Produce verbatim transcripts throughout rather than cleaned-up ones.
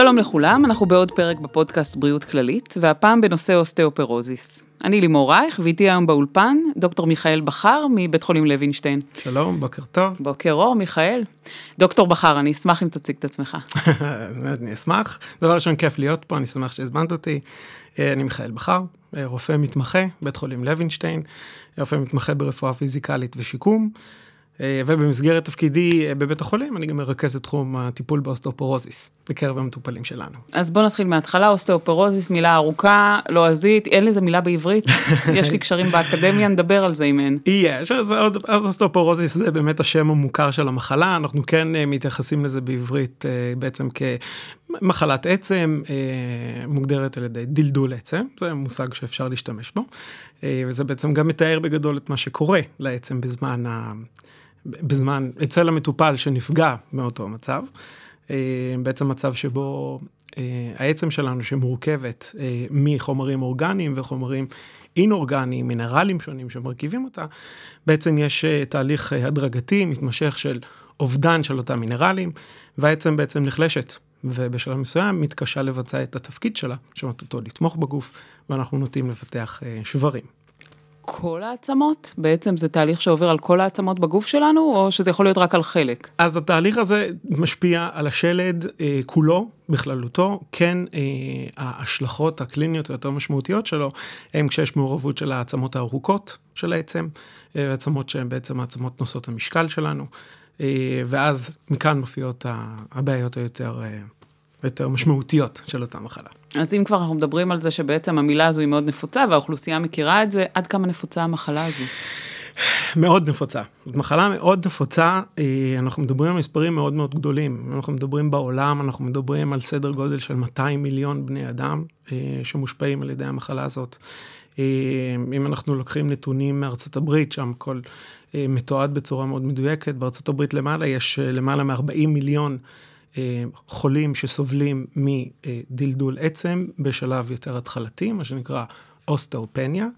שלום לכולם, אנחנו בעוד פרק בפודקאסט בריאות כללית, והפעם בנושא אוסטאופורוזיס. אני לימור רייך, ואיתי היום באולפן, דוקטור מיכאל בחר מבית חולים לוינשטיין. שלום, בוקר טוב. בוקר אור, מיכאל. דוקטור בחר, אני אשמח אם תציג את עצמך. אני אשמח. דבר ראשון, כיף להיות פה, אני אשמח שהזמנת אותי. אני מיכאל בחר, רופא מתמחה, בית חולים לוינשטיין, רופא מתמחה ברפואה פיזיקלית ושיקום. ובמסגרת תפקידי בבית החולים, אני גם מרכז את תחום הטיפול באוסטאופורוזיס, בקרב המטופלים שלנו. אז בואו נתחיל מההתחלה, אוסטאופורוזיס, מילה ארוכה, לועזית, אין לזה מילה בעברית, יש לי קשרים באקדמיה, נדבר על זה אם אין. יש, אז אוסטאופורוזיס זה באמת השם המוכר של המחלה, אנחנו כן מתייחסים לזה בעברית בעצם כמחלת עצם, מוגדרת על ידי דלדול עצם, זה מושג שאפשר להשתמש בו, וזה בעצם גם מתאר בגדול את מה שקורה לעצם בזמן ה... בזמן, אצל המטופל שנפגע מאותו מצב, בעצם מצב שבו העצם שלנו שמורכבת מחומרים אורגניים וחומרים אינאורגניים, מינרלים שונים שמרכיבים אותה, בעצם יש תהליך הדרגתי, מתמשך של אובדן של אותם מינרלים, והעצם בעצם נחלשת, ובשלב מסוים מתקשה לבצע את התפקיד שלה, שמטרתו לתמוך בגוף, ואנחנו נוטים לפתח שברים. כל העצמות? בעצם זה תהליך שעובר על כל העצמות בגוף שלנו, או שזה יכול להיות רק על חלק? אז התהליך הזה משפיע על השלד אה, כולו, בכללותו, כן אה, ההשלכות הקליניות היותר משמעותיות שלו, הם כשיש מעורבות של העצמות הארוכות של העצם, אה, עצמות שהן בעצם העצמות נושאות המשקל שלנו, אה, ואז מכאן מופיעות הבעיות היותר... אה, יותר משמעותיות של אותה מחלה. אז אם כבר אנחנו מדברים על זה שבעצם המילה הזו היא מאוד נפוצה, והאוכלוסייה מכירה את זה, עד כמה נפוצה המחלה הזו? מאוד נפוצה. מחלה מאוד נפוצה, אנחנו מדברים על מספרים מאוד מאוד גדולים. אנחנו מדברים בעולם, אנחנו מדברים על סדר גודל של מאתיים מיליון בני אדם, שמושפעים על ידי המחלה הזאת. אם אנחנו לוקחים נתונים מארצות הברית, שם כל מתועד בצורה מאוד מדויקת, בארצות הברית למעלה יש למעלה מ-ארבעים מיליון חולים שסובלים מדלדול עצם בשלב יותר התחלתי, מה שנקרא אוסטאופניה,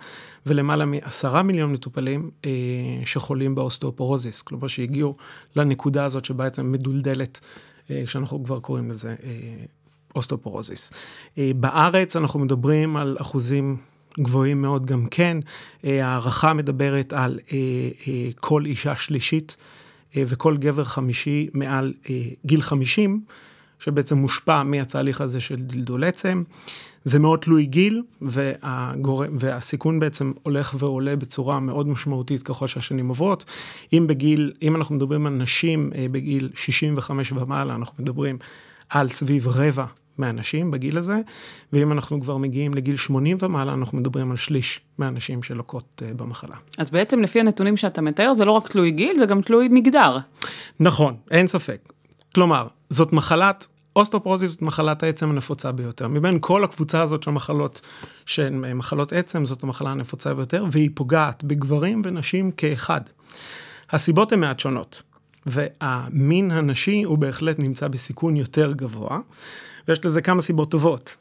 ולמעלה מעשרה מיליון מטופלים שחולים באוסטאופורוזיס, כלומר שהגיעו לנקודה הזאת שבעצם מדולדלת, כשאנחנו כבר קוראים לזה אוסטאופורוזיס. בארץ אנחנו מדברים על אחוזים גבוהים מאוד גם כן, הערכה מדברת על כל אישה שלישית, וכל גבר חמישי מעל גיל חמישים, שבעצם מושפע מהתהליך הזה של דלדול עצם. זה מאוד תלוי גיל, והסיכון בעצם הולך ועולה בצורה מאוד משמעותית ככל שהשנים עוברות. אם בגיל, אם אנחנו מדברים על נשים בגיל שישים וחמש ומעלה, אנחנו מדברים על סביב רבע מהנשים בגיל הזה, ואם אנחנו כבר מגיעים לגיל שמונים ומעלה, אנחנו מדברים על שליש מהנשים שלוקות במחלה. אז בעצם לפי הנתונים שאתה מתאר, זה לא רק תלוי גיל, זה גם תלוי מגדר. נכון, אין ספק. כלומר, זאת מחלת, אוסטאופורוזיס זאת מחלת העצם הנפוצה ביותר. מבין כל הקבוצה הזאת של מחלות, שהן מחלות עצם, זאת המחלה הנפוצה ביותר, והיא פוגעת בגברים ונשים כאחד. הסיבות הן מעט שונות, והמין הנשי הוא בהחלט נמצא בסיכון יותר גבוה, ויש לזה כמה סיבות טובות.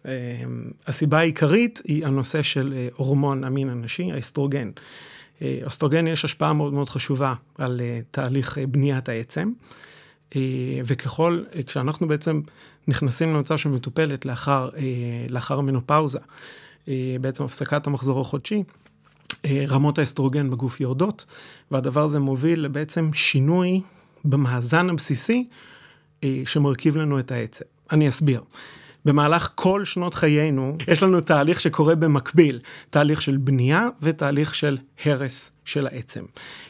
הסיבה העיקרית היא הנושא של הורמון המין הנשי, האסטרוגן. אסטרוגן יש השפעה מאוד מאוד חשובה על תהליך בניית העצם, וככל, כשאנחנו בעצם נכנסים למצב של מטופלת לאחר, לאחר מנופאוזה, בעצם הפסקת המחזור החודשי, רמות האסטרוגן בגוף יורדות, והדבר הזה מוביל לבעצם שינוי במאזן הבסיסי שמרכיב לנו את העצם. אני אסביר. במהלך כל שנות חיינו, יש לנו תהליך שקורה במקביל, תהליך של בנייה ותהליך של הרס של העצם.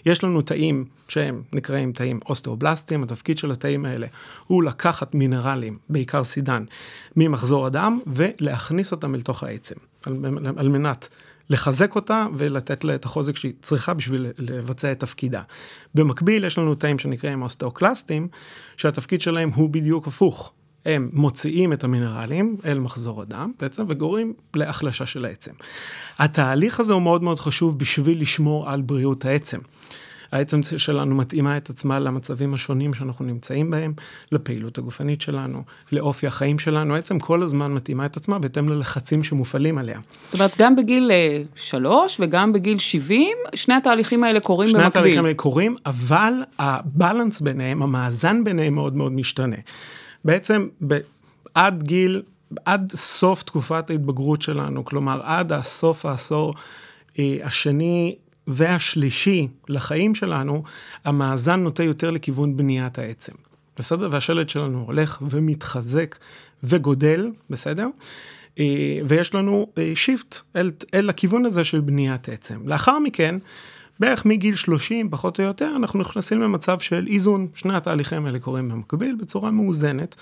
יש לנו תאים שהם נקראים תאים אוסטאובלסטים, התפקיד של התאים האלה הוא לקחת מינרלים, בעיקר סידן, ממחזור הדם ולהכניס אותם אל תוך העצם, על, על מנת לחזק אותה ולתת לה את החוזק שהיא צריכה בשביל לבצע את תפקידה. במקביל יש לנו תאים שנקראים אוסטאוקלסטים, שהתפקיד שלהם הוא בדיוק הפוך. הם מוציאים את המינרלים אל מחזור הדם בעצם, וגורמים להחלשה של העצם. התהליך הזה הוא מאוד מאוד חשוב בשביל לשמור על בריאות העצם. העצם שלנו מתאימה את עצמה למצבים השונים שאנחנו נמצאים בהם, לפעילות הגופנית שלנו, לאופי החיים שלנו. העצם כל הזמן מתאימה את עצמה בהתאם ללחצים שמופעלים עליה. זאת אומרת, גם בגיל שלוש וגם בגיל שבעים, שני התהליכים האלה קורים במקביל. שני התהליכים האלה קורים, אבל הבלנס ביניהם, המאזן ביניהם מאוד מאוד משתנה. בעצם עד גיל, עד סוף תקופת ההתבגרות שלנו, כלומר עד הסוף העשור השני והשלישי לחיים שלנו, המאזן נוטה יותר לכיוון בניית העצם. בסדר? והשלד שלנו הולך ומתחזק וגודל, בסדר? ויש לנו שיפט אל, אל הכיוון הזה של בניית עצם. לאחר מכן, בערך מגיל שלושים, פחות או יותר, אנחנו נכנסים למצב של איזון. שני התהליכים האלה קוראים במקביל בצורה מאוזנת,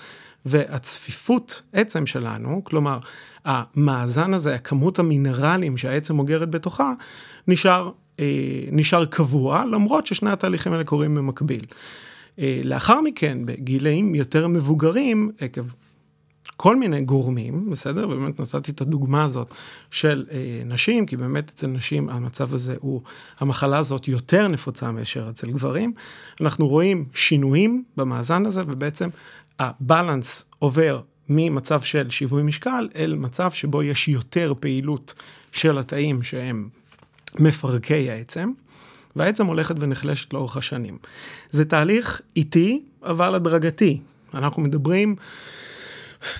והצפיפות עצם שלנו, כלומר, המאזן הזה, הכמות המינרלים שהעצם אוגרת בתוכה, נשאר, נשאר קבוע, למרות ששני התהליכים האלה קוראים במקביל. לאחר מכן, בגילאים יותר מבוגרים, עקב כל מיני גורמים, בסדר? באמת נתתי את הדוגמה הזאת של אה, נשים, כי באמת אצל נשים המצב הזה הוא, המחלה הזאת יותר נפוצה מאשר אצל גברים. אנחנו רואים שינויים במאזן הזה, ובעצם הבלנס עובר ממצב של שיווי משקל, אל מצב שבו יש יותר פעילות של התאים שהם מפרקי העצם, והעצם הולכת ונחלשת לאורך השנים. זה תהליך איטי, אבל הדרגתי. אנחנו מדברים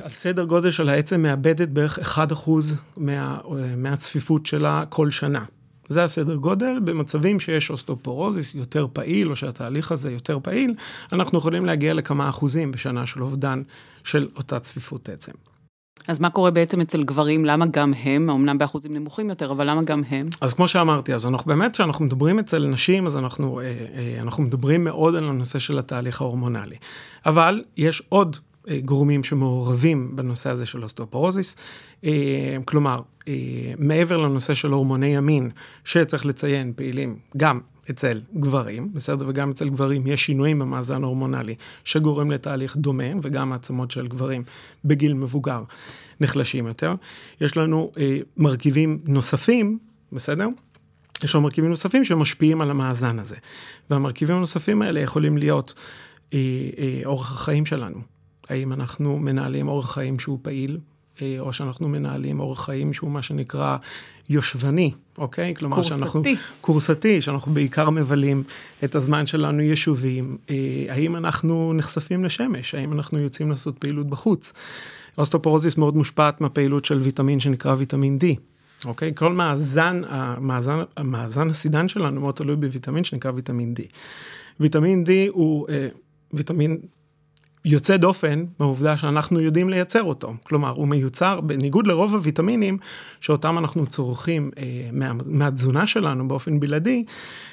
על סדר גודל של העצם מאבדת בערך אחד אחוז מה, מהצפיפות שלה כל שנה. זה הסדר גודל. במצבים שיש אוסטאופורוזיס יותר פעיל, או שהתהליך הזה יותר פעיל, אנחנו יכולים להגיע לכמה אחוזים בשנה של אובדן של אותה צפיפות עצם. אז מה קורה בעצם אצל גברים? למה גם הם? אמנם באחוזים נמוכים יותר, אבל למה גם הם? אז כמו שאמרתי, אז אנחנו באמת, כשאנחנו מדברים אצל נשים, אז אנחנו, אנחנו מדברים מאוד על הנושא של התהליך ההורמונלי. אבל יש עוד גורמים שמעורבים בנושא הזה של אוסטאופורוזיס, כלומר, מעבר לנושא של הורמוני המין, שצריך לציין פעילים גם אצל גברים, בסדר? וגם אצל גברים יש שינויים במאזן הורמונלי, שגורם לתהליך דומה, וגם העצמות של גברים בגיל מבוגר נחלשים יותר. יש לנו מרכיבים נוספים, בסדר? יש לנו מרכיבים נוספים שמשפיעים על המאזן הזה, והמרכיבים הנוספים האלה יכולים להיות אורח החיים שלנו. האם אנחנו מנהלים אורח חיים שהוא פעיל, או שאנחנו מנהלים אורח חיים שהוא מה שנקרא יושבני, אוקיי? כלומר, קורסתי. שאנחנו, קורסתי, שאנחנו בעיקר מבלים את הזמן שלנו ישובים. האם אנחנו נחשפים לשמש? האם אנחנו יוצאים לעשות פעילות בחוץ? אוסטאופורוזיס מאוד מושפעת מהפעילות של ויטמין שנקרא ויטמין D. אוקיי? כל מאזן, המאזן, המאזן הסידן שלנו מאוד תלוי בויטמין שנקרא ויטמין D. ויטמין D הוא ויטמין יוצא דופן, מהעובדה שאנחנו יודעים לייצר אותו. כלומר, הוא מיוצר, בניגוד לרוב הוויטמינים, שאותם אנחנו צורכים אה, מה, מהתזונה שלנו באופן בלעדי,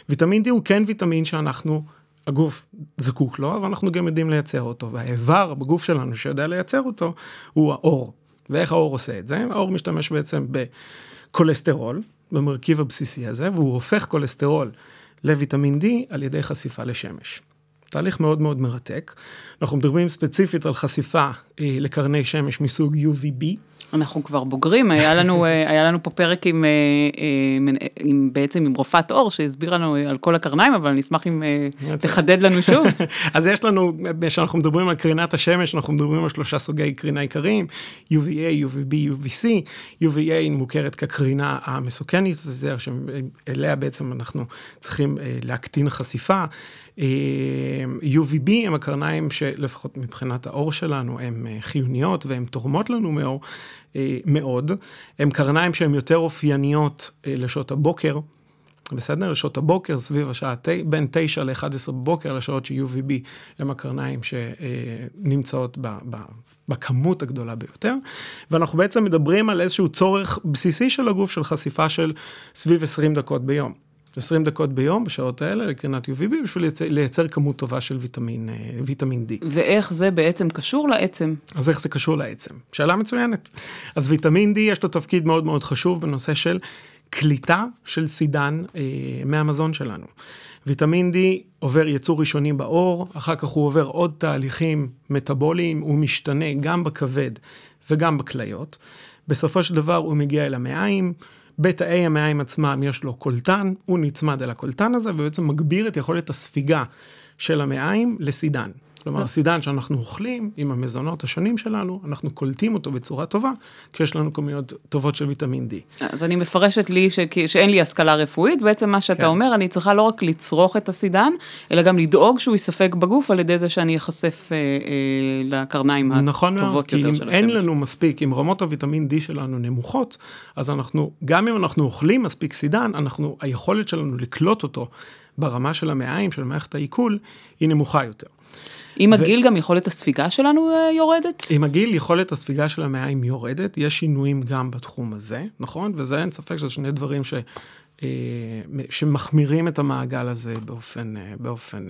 ויטמין D הוא כן ויטמין שאנחנו, הגוף זקוק לו, אבל אנחנו גם יודעים לייצר אותו. והאיבר בגוף שלנו שיודע לייצר אותו, הוא האור. ואיך האור עושה את זה? האור משתמש בעצם בקולסטרול, במרכיב הבסיסי הזה, והוא הופך קולסטרול לויטמין D על ידי חשיפה לשמש. תהליך מאוד מאוד מרתק. אנחנו מדברים ספציפית על חשיפה אה, לקרני שמש מסוג U V B. אנחנו כבר בוגרים, היה לנו, היה לנו פה פרק עם, אה, אה, עם, בעצם עם רופאת אור, שהסביר לנו על כל הקרניים, אבל אני אשמח אם אה, תחדד לנו שוב. אז יש לנו, כשאנחנו מדברים על קרינת השמש, אנחנו מדברים על שלושה סוגי קרינה עיקריים, U V A, U V B, U V C. U V A מוכרת כקרינה המסוכנית, אליה בעצם אנחנו צריכים אה, להקטין חשיפה. U V B הם הקרניים שלפחות מבחינת האור שלנו הם חיוניות והן תורמות לנו מאוד, הם קרניים שהן יותר אופייניות לשעות הבוקר, בסדר? לשעות הבוקר סביב השעה בין תשע עד אחת עשרה בבוקר, לשעות ש-U V B הם הקרניים שנמצאות בכמות הגדולה ביותר, ואנחנו בעצם מדברים על איזשהו צורך בסיסי של הגוף של חשיפה של סביב עשרים דקות ביום. עשרים דקות ביום, בשעות האלה, לקרינת U V B, בשביל לייצר, לייצר כמות טובה של ויטמין, ויטמין D. ואיך זה בעצם קשור לעצם? אז איך זה קשור לעצם? שאלה מצוינת. אז ויטמין D יש לו תפקיד מאוד מאוד חשוב בנושא של קליטה של סידן אה, מהמזון שלנו. ויטמין D עובר יצור ראשוני באור, אחר כך הוא עובר עוד תהליכים מטאבוליים, הוא משתנה גם בכבד וגם בכליות. בסופו של דבר הוא מגיע אל המעיים, בתאי המעיים עצמם יש לו קולטן, הוא נצמד אל הקולטן הזה, ובעצם מגביר את יכולת הספיגה של המעיים לסידן. כלומר, הסידן שאנחנו אוכלים עם המזונות השונים שלנו, אנחנו קולטים אותו בצורה טובה, כשיש לנו כמויות טובות של ויטמין D. אז אני מפרשת לי שאין לי השכלה רפואית, בעצם מה שאתה אומר, אני צריכה לא רק לצרוך את הסידן, אלא גם לדאוג שהוא יספק בגוף, על ידי זה שאני אחשף לקרניים הטובות יותר של השמש. אין לנו מספיק, אם רמות הויטמין D שלנו נמוכות, אז אנחנו, גם אם אנחנו אוכלים מספיק סידן, אנחנו, היכולת שלנו לקלוט אותו ברמה של המעיים, של מערכת העיכול, היא נמוכה יותר. עם הגיל גם יכולת הספיגה שלנו יורדת? עם הגיל יכולת הספיגה של המעיים יורדת, יש שינויים גם בתחום הזה, נכון? וזה אין ספק שזה שני דברים ש, שמחמירים את המעגל הזה באופן, באופן,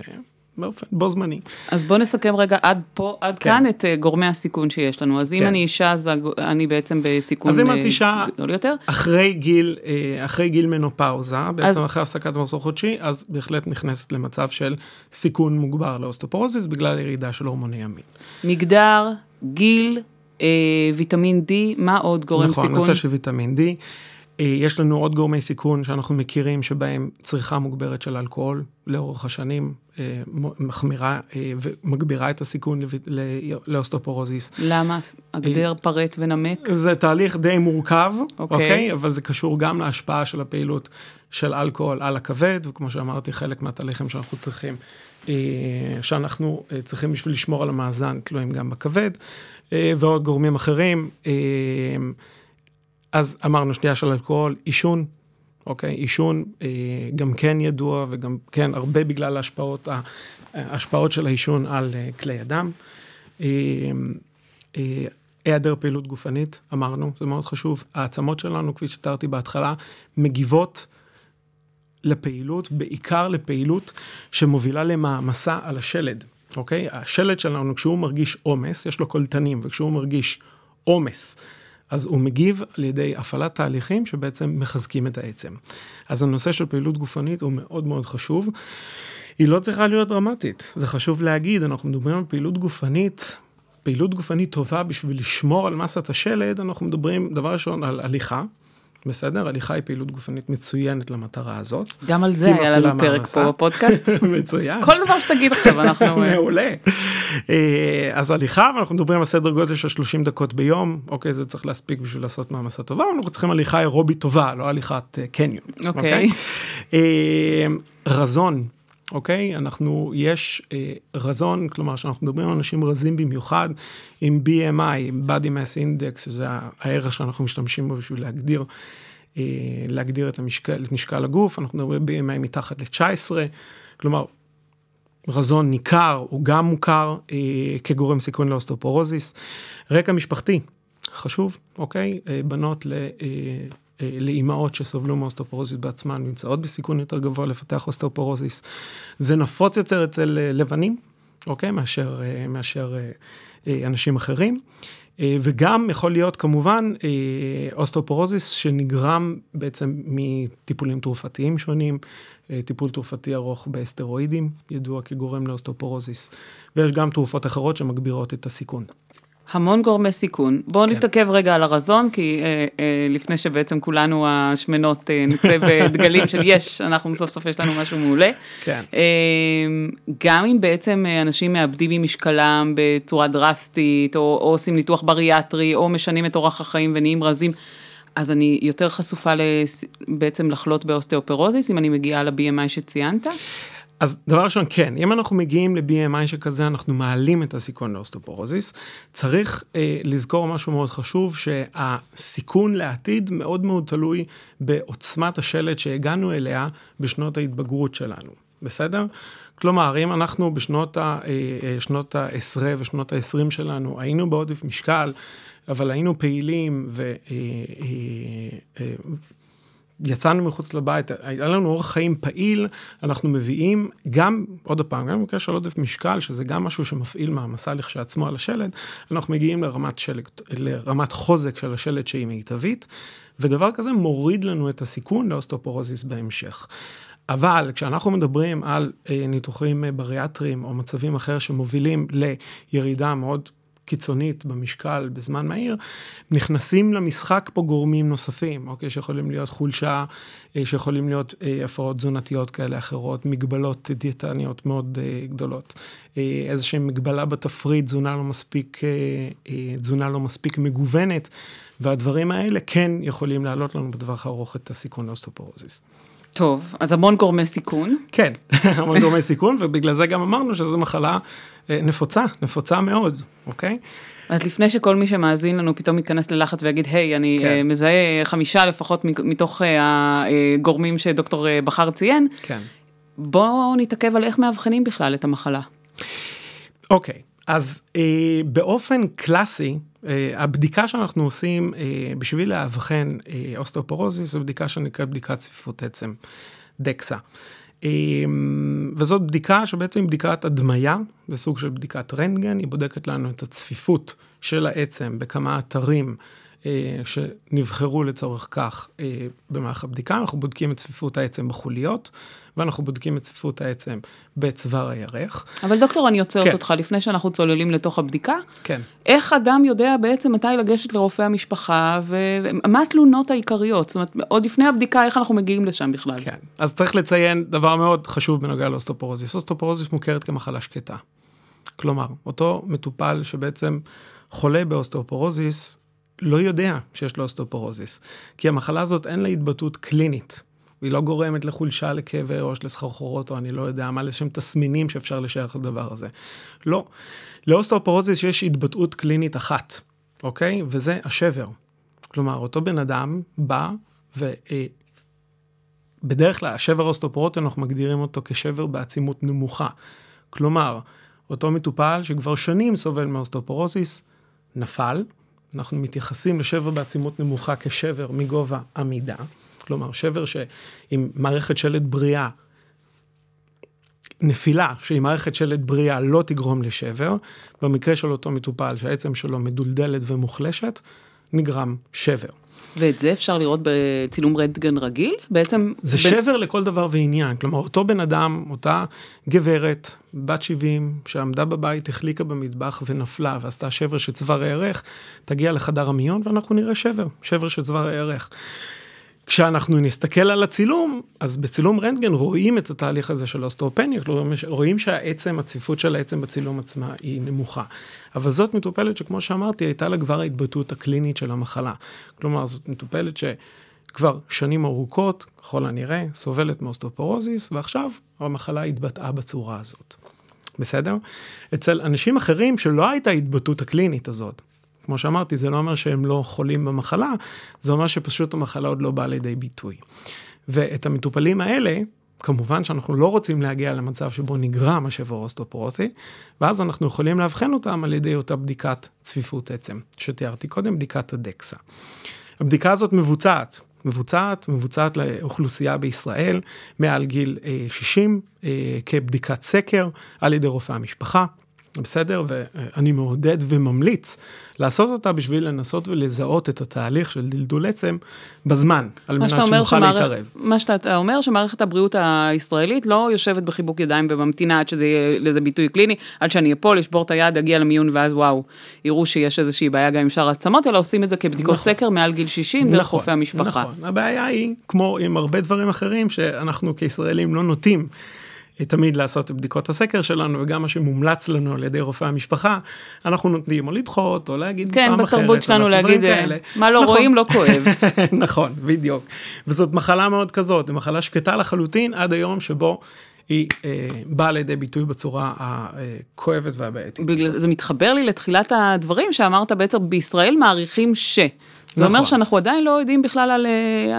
באופן, בו זמני. אז בוא נסכם רגע עד פה, עד כן. כאן את גורמי הסיכון שיש לנו. אז כן. אם אני אישה, אז אני בעצם בסיכון גדול יותר? אז אם את אישה, אחרי גיל, אחרי גיל מנופאוזה, בעצם אז... אחרי הפסקת מחזור חודשי, אז בהחלט נכנסת למצב של סיכון מוגבר לאוסטאופורוזיס, בגלל ירידה של הורמוני המין. מגדר, גיל, אה, ויטמין D, מה עוד גורם נכון, סיכון? נכון, נושא של ויטמין D. יש לנו עוד גורמי סיכון שאנחנו מכירים שבהם צריכה מוגברת של אלכוהול לאורך השנים מחמירה ומגבירה את הסיכון לאוסטאופורוזיס. למה? הגדר פרט ונמק? זה תהליך די מורכב, אוקיי, אבל זה קשור גם להשפעה של הפעילות של אלכוהול על הכבד, וכמו שאמרתי, חלק מהתהליכים שאנחנו צריכים, שאנחנו צריכים בשביל לשמור על המאזן, תלויים גם בכבד, ועוד גורמים אחרים, אז אמרנו שנייה של אלכוהול, עישון, אוקיי, עישון אה, גם כן ידוע, וגם כן הרבה בגלל ההשפעות, ההשפעות של העישון על אה, כלי הדם. אה, אה, היעדר פעילות גופנית, אמרנו, זה מאוד חשוב. העצמות שלנו, כפי שתיארתי בהתחלה, מגיבות לפעילות, בעיקר לפעילות שמובילה למעמסה על השלד, אוקיי? השלד שלנו, כשהוא מרגיש עומס, יש לו קולטנים, וכשהוא מרגיש עומס, אז הוא מגיב על ידי הפעלת תהליכים שבעצם מחזקים את העצם. אז הנושא של פעילות גופנית הוא מאוד מאוד חשוב. היא לא צריכה להיות דרמטית. זה חשוב להגיד, אנחנו מדברים על פעילות גופנית, פעילות גופנית טובה בשביל לשמור על מסת השלד, אנחנו מדברים דבר ראשון על הליכה. בסדר, הליכה היא פעילות גופנית מצוינת למטרה הזאת. גם על זה היה לנו פרק פה בפודקאסט. מצוין. כל דבר שתגיד עכשיו, אנחנו... מעולה. אז הליכה, ואנחנו מדברים על סדר גודל של שלושים דקות ביום, אוקיי, זה צריך להספיק בשביל לעשות מאמסה טובה, אנחנו צריכים הליכה אירובית טובה, לא הליכת קניון. אוקיי. רזון, אוקיי, אנחנו, יש רזון, כלומר, שאנחנו מדברים על אנשים רזים במיוחד, עם בי אם איי, Body Mass Index, שזה הערך שאנחנו משתמשים בו בשביל להגדיר, להגדיר את המשקל, את משקל הגוף, אנחנו מדברים ב-בי אם איי מתחת ל-תשע עשרה, כלומר, רזון ניכר, הוא גם מוכר כגורם סיכון לאוסטאופורוזיס. רקע משפחתי, חשוב, אוקיי, בנות ל... לאימהות שסובלו מאוסטאופורוזיס בעצמן, נמצאות בסיכון יותר גבוה לפתח אוסטאופורוזיס. זה נפוץ יותר אצל לבנים, אוקיי, מאשר, מאשר אנשים אחרים, וגם יכול להיות כמובן אוסטאופורוזיס שנגרם בעצם מטיפולים תרופתיים שונים, טיפול תרופתי ארוך בסטרואידים, ידוע כגורם לאוסטאופורוזיס, ויש גם תרופות אחרות שמגבירות את הסיכון. המון גורמי סיכון. בואו נתעכב רגע על הרזון, כי לפני שבעצם כולנו השמנות נצא בדגלים של יש, אנחנו סוף סוף יש לנו משהו מעולה. גם אם בעצם אנשים מאבדים ממשקלם בצורה דרסטית, או עושים ניתוח בריאטרי, או משנים את אורח החיים ונהיים רזים, אז אני יותר חשופה בעצם לחלות באוסטאופורוזיס, אם אני מגיעה ל-בי אם איי שציינת? אז דבר ראשון, כן, אם אנחנו מגיעים ל-בי אם איי שכזה, אנחנו מעלים את הסיכון לאוסטאופורוזיס. צריך אה, לזכור משהו מאוד חשוב, שהסיכון לעתיד מאוד מאוד תלוי בעוצמת השלד שהגענו אליה בשנות ההתבגרות שלנו, בסדר? כלומר, אם אנחנו בשנות ה, אה, שנות ה-עשרה ושנות ה-עשרים שלנו, היינו בעודף משקל, אבל היינו פעילים ו... אה, אה, אה, יצאנו מחוץ לבית, היה לנו אורח חיים פעיל, אנחנו מביאים גם, עוד הפעם, גם במקרה של עודף משקל, שזה גם משהו שמפעיל מהמסה לכשעצמו על השלד, אנחנו מגיעים לרמת, שלג, לרמת חוזק של השלד שהיא מיטבית, ודבר כזה מוריד לנו את הסיכון לאוסטאופורוזיס בהמשך. אבל כשאנחנו מדברים על ניתוחים בריאטריים או מצבים אחר שמובילים לירידה מאוד קיצונית במשקל בזמן מהיר, נכנסים למשחק פה גורמים נוספים, אוקיי, שיכולים להיות חולשה, שיכולים להיות הפרעות תזונתיות כאלה אחרות, מגבלות דיאטניות מאוד גדולות, איזושהי מגבלה בתפריט, תזונה לא מספיק, תזונה לא מספיק מגוונת, והדברים האלה כן יכולים להעלות לנו בטווח הארוך את הסיכון לאוסטאופורוזיס. טוב, אז המון גורמי סיכון. כן, המון גורמי סיכון, ובגלל זה גם אמרנו שזו מחלה נפוצה, נפוצה מאוד, אוקיי? אז לפני שכל מי שמאזין לנו פתאום ייכנס ללחץ ויגיד, היי, אני מזהה חמישה לפחות מתוך הגורמים שדוקטור בחר ציין, בואו נתעכב על איך מאבחנים בכלל את המחלה. אוקיי, אז באופן קלאסי, הבדיקה שאנחנו עושים בשביל להבחן אוסטאופורוזיס, זו בדיקה שנקראת בדיקת צפיפות עצם, דקסה. וזאת בדיקה שבעצם בדיקת הדמיה, בסוג של בדיקת רנטגן, היא בודקת לנו את הצפיפות של העצם בכמה אתרים שנבחרו לצורך כך במערך הבדיקה. אנחנו בודקים את צפיפות העצם בחוליות, ואנחנו בודקים את צפיפות העצם בצוואר הירך. אבל דוקטור, אני יוצרת אותך, לפני שאנחנו צוללים לתוך הבדיקה, איך אדם יודע בעצם מתי לגשת לרופא המשפחה, ומה התלונות העיקריות? זאת אומרת, עוד לפני הבדיקה, איך אנחנו מגיעים לשם בכלל? כן, אז צריך לציין דבר מאוד חשוב בנוגע לאוסטאופורוזיס. אוסטאופורוזיס מוכרת כמחלה שקטה. כלומר, אותו מטופל שבעצם חולה באוסטאופורוזיס, לא יודע שיש לו אוסטאופורוזיס, כי המחלה הזאת אין לה התבטאות קלינית, והיא לא גורמת לחולשה, לכאב ראש, לסחרחורות, או אני לא יודע מה, לשם תסמינים שאפשר לשייך לדבר הזה. לא. לאוסטאופורוזיס יש התבטאות קלינית אחת, אוקיי? וזה השבר. כלומר, אותו בן אדם בא, ובדרך כלל השבר האוסטאופורוטי, אנחנו מגדירים אותו כשבר בעצימות נמוכה. כלומר, אותו מטופל שכבר שנים סובל מאוסטאופורוזיס, נפל, אנחנו מתייחסים לשבר בעצימות נמוכה כשבר מגובה עמידה, כלומר שבר שעם מערכת שלד בריאה, נפילה שעם מערכת שלד בריאה לא תגרום לשבר, במקרה של אותו מטופל שהעצם שלו מדולדלת ומוחלשת, נגרם שבר. ואת זה אפשר לראות בצילום רנטגן רגיל? בעצם זה ב... שבר לכל דבר ועניין, כלומר אותו בן אדם, אותה גברת, בת שבעים, שעמדה בבית, החליקה במטבח ונפלה, ועשתה שבר שצוואר הירך, תגיע לחדר המיון ואנחנו נראה שבר, שבר שצוואר הירך. כשאנחנו נסתכל על הצילום, אז בצילום רנטגן רואים את התהליך הזה של אוסטאופניה, רואים שהעצם, הצפיפות של העצם בצילום עצמה היא נמוכה. אבל זאת מטופלת שכמו שאמרתי, הייתה לה כבר ההתבטאות הקלינית של המחלה. כלומר, זאת מטופלת שכבר שנים ארוכות, ככל הנראה, סובלת מאוסטאופורוזיס, ועכשיו המחלה התבטאה בצורה הזאת. בסדר? אצל אנשים אחרים שלא הייתה ההתבטאות הקלינית הזאת, כמו שאמרתי, זה לא אומר שהם לא חולים במחלה, זה אומר שפשוט המחלה עוד לא באה לידי ביטוי. ואת המטופלים האלה, כמובן שאנחנו לא רוצים להגיע למצב שבו נגרם השבר האוסטאופורוטי, ואז אנחנו יכולים להבחן אותם על ידי אותה בדיקת צפיפות עצם, שתיארתי קודם, בדיקת הדקסה. הבדיקה הזאת מבוצעת, מבוצעת, מבוצעת לאוכלוסייה בישראל, מעל גיל שישים, כבדיקת סקר, על ידי רופא המשפחה, בסדר, ואני מעודד וממליץ לעשות אותה בשביל לנסות ולזהות את התהליך של דלדול עצם בזמן, על מנת שנוכל להתערב. מה שאתה אומר שמערכת הבריאות הישראלית לא יושבת בחיבוק ידיים וממתינה עד שזה יהיה לזה ביטוי קליני, עד שאני אפול, לשבור את היד, אגיע למיון ואז וואו, יראו שיש איזושהי בעיה גם עם שאר העצמות, אלא עושים את זה כבדיקות סקר מעל גיל שישים דרך רופא המשפחה. נכון, הבעיה היא, כמו עם הרבה דברים אחרים שאנחנו כישראלים לא נוטים, תמיד לעשות בדיקות הסקר שלנו, וגם מה שמומלץ לנו על ידי רופא המשפחה, אנחנו נותנים או לדחות, או להגיד פעם אחרת. כן, בתרבות שלנו להגיד, מה לא רואים לא כואב. נכון, בדיוק. וזאת מחלה מאוד כזאת, מחלה שקטה לחלוטין, עד היום שבו היא באה לידי ביטוי בצורה הכואבת והבעייתית. זה מתחבר לי לתחילת הדברים שאמרת בעצם, בישראל מעריכים ש... זה אומר שאנחנו עדיין לא יודעים בכלל על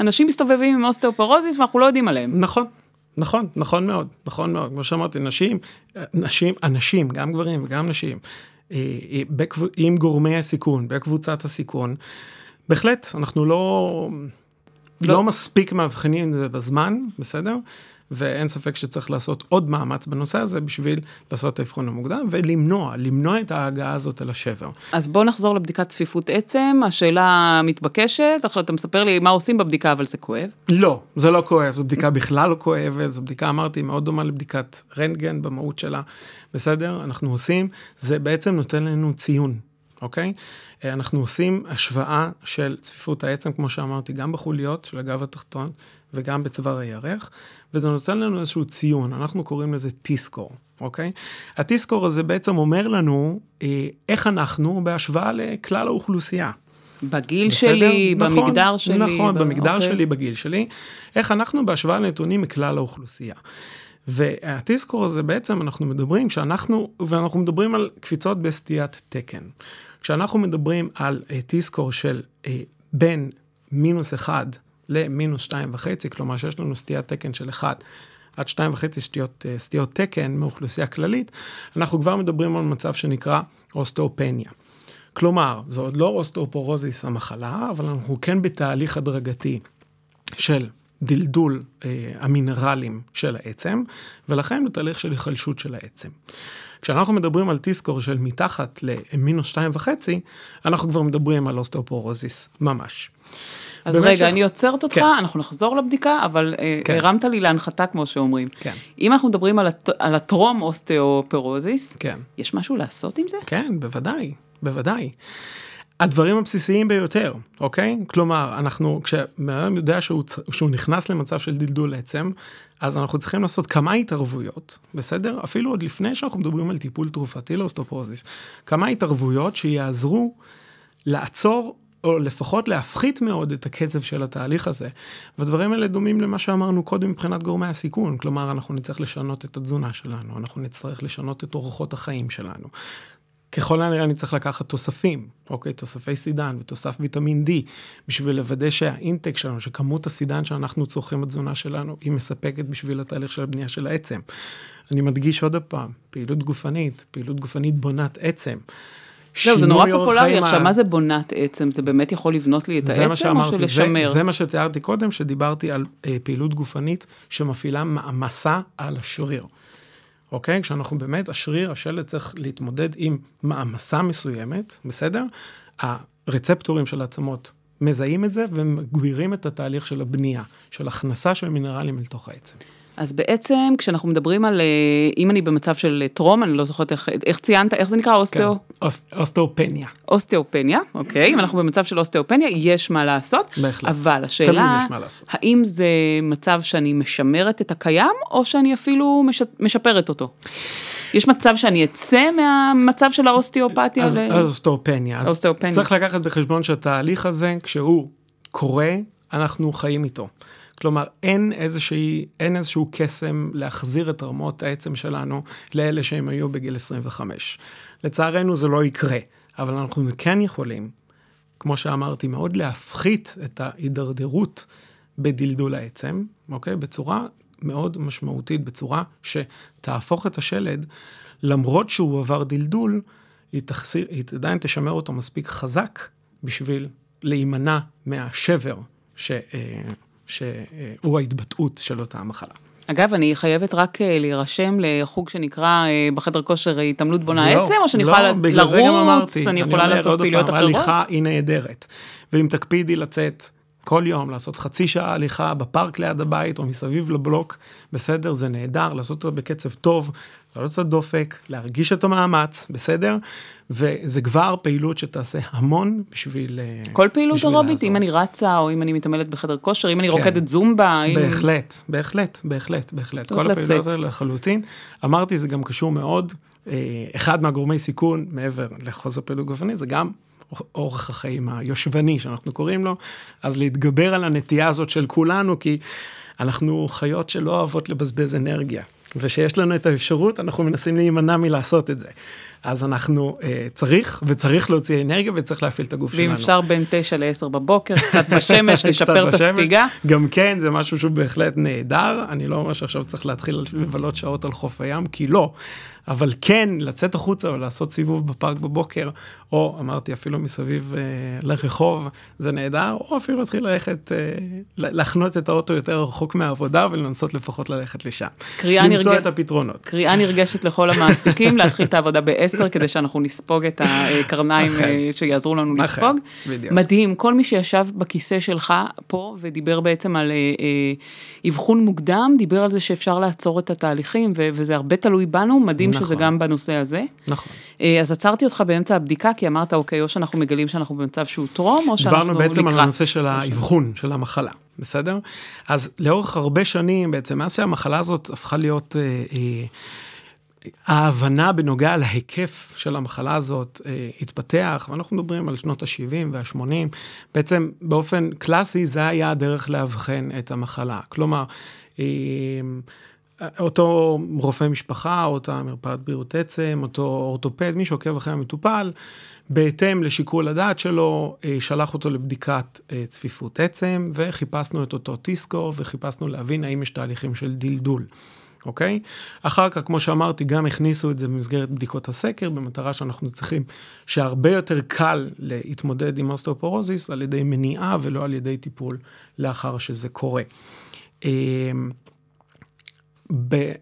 אנשים מסתובבים עם אוסטאופורוזיס, ואנחנו לא יודעים עליהם. נכון. נכון, נכון מאוד, נכון מאוד. כמו שאמרתי, נשים, נשים, אנשים, גם גברים וגם נשים, עם גורמי הסיכון, בקבוצת הסיכון, בהחלט, אנחנו לא, לא. לא מספיק מאבחנים את זה בזמן, בסדר? ואין ספק שצריך לעשות עוד מאמץ בנושא הזה, בשביל לעשות את האבחון המוקדם, ולמנוע, למנוע את ההגעה הזאת אל השבר. אז בואו נחזור לבדיקת צפיפות עצם, השאלה מתבקשת, אחרי אתה מספר לי מה עושים בבדיקה, אבל זה כואב? לא, זה לא כואב, זו בדיקה בכלל לא כואבת, זו בדיקה, אמרתי, מאוד דומה לבדיקת רנטגן במהות שלה, בסדר? אנחנו עושים, זה בעצם נותן לנו ציון, אוקיי? אנחנו עושים השוואה של צפיפות העצם, כמו שאמרתי, גם בחוליות של הגב התחתון, וגם בצוואר הירך, וזה נותן לנו איזשהו ציון, אנחנו קוראים לזה T-score, אוקיי? ה-T-score הזה בעצם אומר לנו, איך אנחנו בהשוואה לכלל האוכלוסייה. בגיל בסדר? שלי, נכון, במגדר שלי. נכון, ב... במגדר אוקיי. שלי, בגיל שלי. איך אנחנו בהשוואה לנתונים מכלל האוכלוסייה. והטיסקור הזה בעצם אנחנו מדברים, כשאנחנו, ואנחנו מדברים על קפיצות בסטיית תקן. כשאנחנו מדברים על טיסקור של בין מינוס אחד למינוס שתיים וחצי, כלומר שיש לנו סטיית תקן של אחד עד שתיים וחצי סטיות, סטיות תקן מאוכלוסייה כללית, אנחנו כבר מדברים על מצב שנקרא אוסטאופניה. כלומר, זה עוד לא אוסטאופורוזיס המחלה, אבל אנחנו כן בתהליך הדרגתי של דלדול אה, המינרלים של העצם, ולכן בתהליך של החלשות של העצם. כשאנחנו מדברים על T-score של מתחת למינוס שתיים וחצי, אנחנו כבר מדברים על אוסטאופורוזיס ממש. אז במשך... רגע, אני עוצרת אותך, כן. אנחנו נחזור לבדיקה, אבל כן. אה, הרמת לי להנחתה כמו שאומרים. כן. אם אנחנו מדברים על, הת... על הטרום אוסטאופורוזיס, כן. יש משהו לעשות עם זה? כן, בוודאי. בוודאי. הדברים הבסיסיים ביותר, אוקיי? כלומר, אנחנו, כשאדם יודע שהוא, שהוא נכנס למצב של דלדול עצם, אז אנחנו צריכים לעשות כמה התערבויות, בסדר? אפילו עוד לפני שאנחנו מדברים על טיפול תרופתי לאוסטאופורוזיס, כמה התערבויות שיעזרו לעצור, או לפחות להפחית מאוד את הקצב של התהליך הזה. והדברים האלה דומים למה שאמרנו קודם מבחינת גורמי הסיכון. כלומר, אנחנו נצטרך לשנות את התזונה שלנו, אנחנו נצטרך לשנות את אורחות החיים שלנו. ככל הנראה אני צריך לקחת תוספים, אוקיי, תוספי סידן ותוסף ויטמין D, בשביל לוודא שהאינטק שלנו, שכמות הסידן שאנחנו צורכים בתזונה שלנו, היא מספקת בשביל התהליך של הבנייה של העצם. אני מדגיש עוד הפעם, פעילות גופנית, פעילות גופנית בונת עצם. זהו, זה נורא פופולרי, עכשיו מה זה בונת עצם? זה באמת יכול לבנות לי את העצם או שלשמר? זה מה שתיארתי קודם, שדיברתי על פעילות גופנית שמפעילה מעמסה על השריר. אוקיי? כשאנחנו באמת, השריר, השלד צריך להתמודד עם מעמסה מסוימת, בסדר? הרצפטורים של העצמות מזהים את זה, ומגבירים את התהליך של הבנייה, של הכנסה של מינרלים אל תוך העצם. אז בעצם, כשאנחנו מדברים על, אם אני במצב של טרום, אני לא זוכרת איך, איך ציינת, איך זה נקרא? אוסטאו? כן. אוס, אוסטאופניה. אוסטאופניה, אוקיי. אם אנחנו במצב של אוסטאופניה, יש מה לעשות. בהחלט. אבל השאלה, האם זה מצב שאני משמרת את הקיים, או שאני אפילו מש, משפרת אותו? יש מצב שאני אצא מהמצב של האוסטאופתיה? אז, ל... אוסטאופניה. אז אוסטאופניה. צריך לקחת בחשבון שהתהליך הזה, כשהוא קורה, אנחנו חיים איתו. כלומר, אין איזושהי, אין איזשהו קסם להחזיר את רמות העצם שלנו לאלה שהם היו בגיל עשרים וחמש. לצערנו זה לא יקרה, אבל אנחנו כן יכולים, כמו שאמרתי, מאוד להפחית את ההידרדרות בדלדול העצם, אוקיי? בצורה מאוד משמעותית, בצורה שתהפוך את השלד, למרות שהוא עבר דלדול, היא תחסיר, היא עדיין תשמר אותו מספיק חזק בשביל להימנע מהשבר ש... שהוא ההתבטאות של אותה המחלה. אגב, אני חייבת רק להירשם לחוג שנקרא בחדר כושר התעמלות בונה לא, עצם, או שאני לא, יכולה לרוץ, אני, אני יכולה לעשות פעילויות אחרות? ההליכה היא נהדרת, ואם תקפידי לצאת כל יום, לעשות חצי שעה הליכה בפארק ליד הבית, או מסביב לבלוק, בסדר, זה נהדר, לעשות אותו בקצב טוב, לעלות את הדופק, להרגיש את המאמץ, בסדר? וזה כבר פעילות שתעשה המון בשביל... כל פעילות אירובית, אם אני רצה, או אם אני מתעמלת בחדר כושר, אם אני רוקדת זומבה, אם... בהחלט, בהחלט, בהחלט, בהחלט. כל הפעילות האלה לחלוטין. אמרתי, זה גם קשור מאוד, אחד מהגורמי סיכון, מעבר לחוסר פעילות גופנית, זה גם... אורך החיים היושבני שאנחנו קוראים לו, אז להתגבר על הנטייה הזאת של כולנו, כי אנחנו חיות שלא אוהבות לבזבז אנרגיה, ושיש לנו את האפשרות, אנחנו מנסים להימנע מלעשות את זה. אז אנחנו אה, צריך, וצריך להוציא אנרגיה, וצריך להפעיל את הגוף שלנו. ואם אפשר בין תשע לעשר בבוקר, קצת בשמש, לשפר את הספיגה. גם כן, זה משהו שהוא בהחלט נהדר, אני לא אומר שעכשיו צריך להתחיל לבלות שעות על חוף הים, כי לא. אבל כן, לצאת החוצה או לעשות סיבוב בפארק בבוקר, או אמרתי אפילו מסביב אה, לרחוב, זה נהדר, או אפילו להתחיל ללכת, אה, להחנות את האוטו יותר רחוק מהעבודה, ולנסות לפחות ללכת לשם. קריאה נרגשת לכל המעסיקים להתחיל את העבודה בעשר עשר, כדי שאנחנו נספוג את הקרניים שיעזרו לנו לספוג. מדהים, כל מי שישב בכיסא שלך פה, ודיבר בעצם על אבחון מוקדם, דיבר על זה שאפשר לעצור את התהליכים, וזה הרבה תלוי בנו, מדהים שזה גם בנושא הזה. נכון. אז עצרתי אותך באמצע הבדיקה, כי אמרת, אוקיי, או שאנחנו מגלים שאנחנו במצב שהוא טרום, או שאנחנו נקרא. דיברנו בעצם על הנושא של האבחון, של המחלה. בסדר? אז לאורך הרבה שנים, בעצם, מאז שהמחלה הזאת הפכה להיות, אה, אה, ההבנה בנוגע להיקף של המחלה הזאת, אה, התפתח, ואנחנו מדברים על שנות ה-שבעים וה-שמונים, בעצם באופן קלאסי זה היה הדרך להבחן את המחלה. כלומר, אה, אותו רופא משפחה, אותה מרפאת בריאות עצם, אותו אורתופד, מי שעוקב אחרי המטופל, בהתאם לשיקול הדעת שלו, שלח אותו לבדיקת צפיפות עצם, וחיפשנו את אותו T-score, וחיפשנו להבין האם יש תהליכים של דלדול, אוקיי? אחר כך, כמו שאמרתי, גם הכניסו את זה במסגרת בדיקות הסקר, במטרה שאנחנו צריכים שהרבה יותר קל להתמודד עם אוסטאופורוזיס, על ידי מניעה ולא על ידי טיפול לאחר שזה קורה. ב-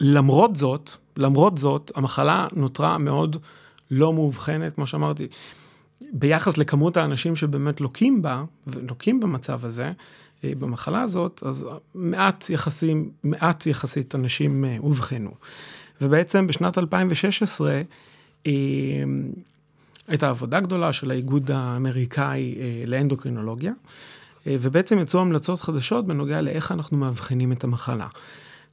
למרות זאת, למרות זאת, המחלה נותרה מאוד לא מאובחנת, כמו שאמרתי, ביחס לכמות האנשים שבאמת לוקים בה, ולוקים במצב הזה, במחלה הזאת, אז מעט יחסים, מעט יחסית אנשים אובחנו. ובעצם בשנת אלפיים ושש עשרה, הייתה עבודה גדולה של האיגוד האמריקאי לאנדוקרינולוגיה, ובעצם יצאו המלצות חדשות בנוגע לאיך אנחנו מאבחנים את המחלה.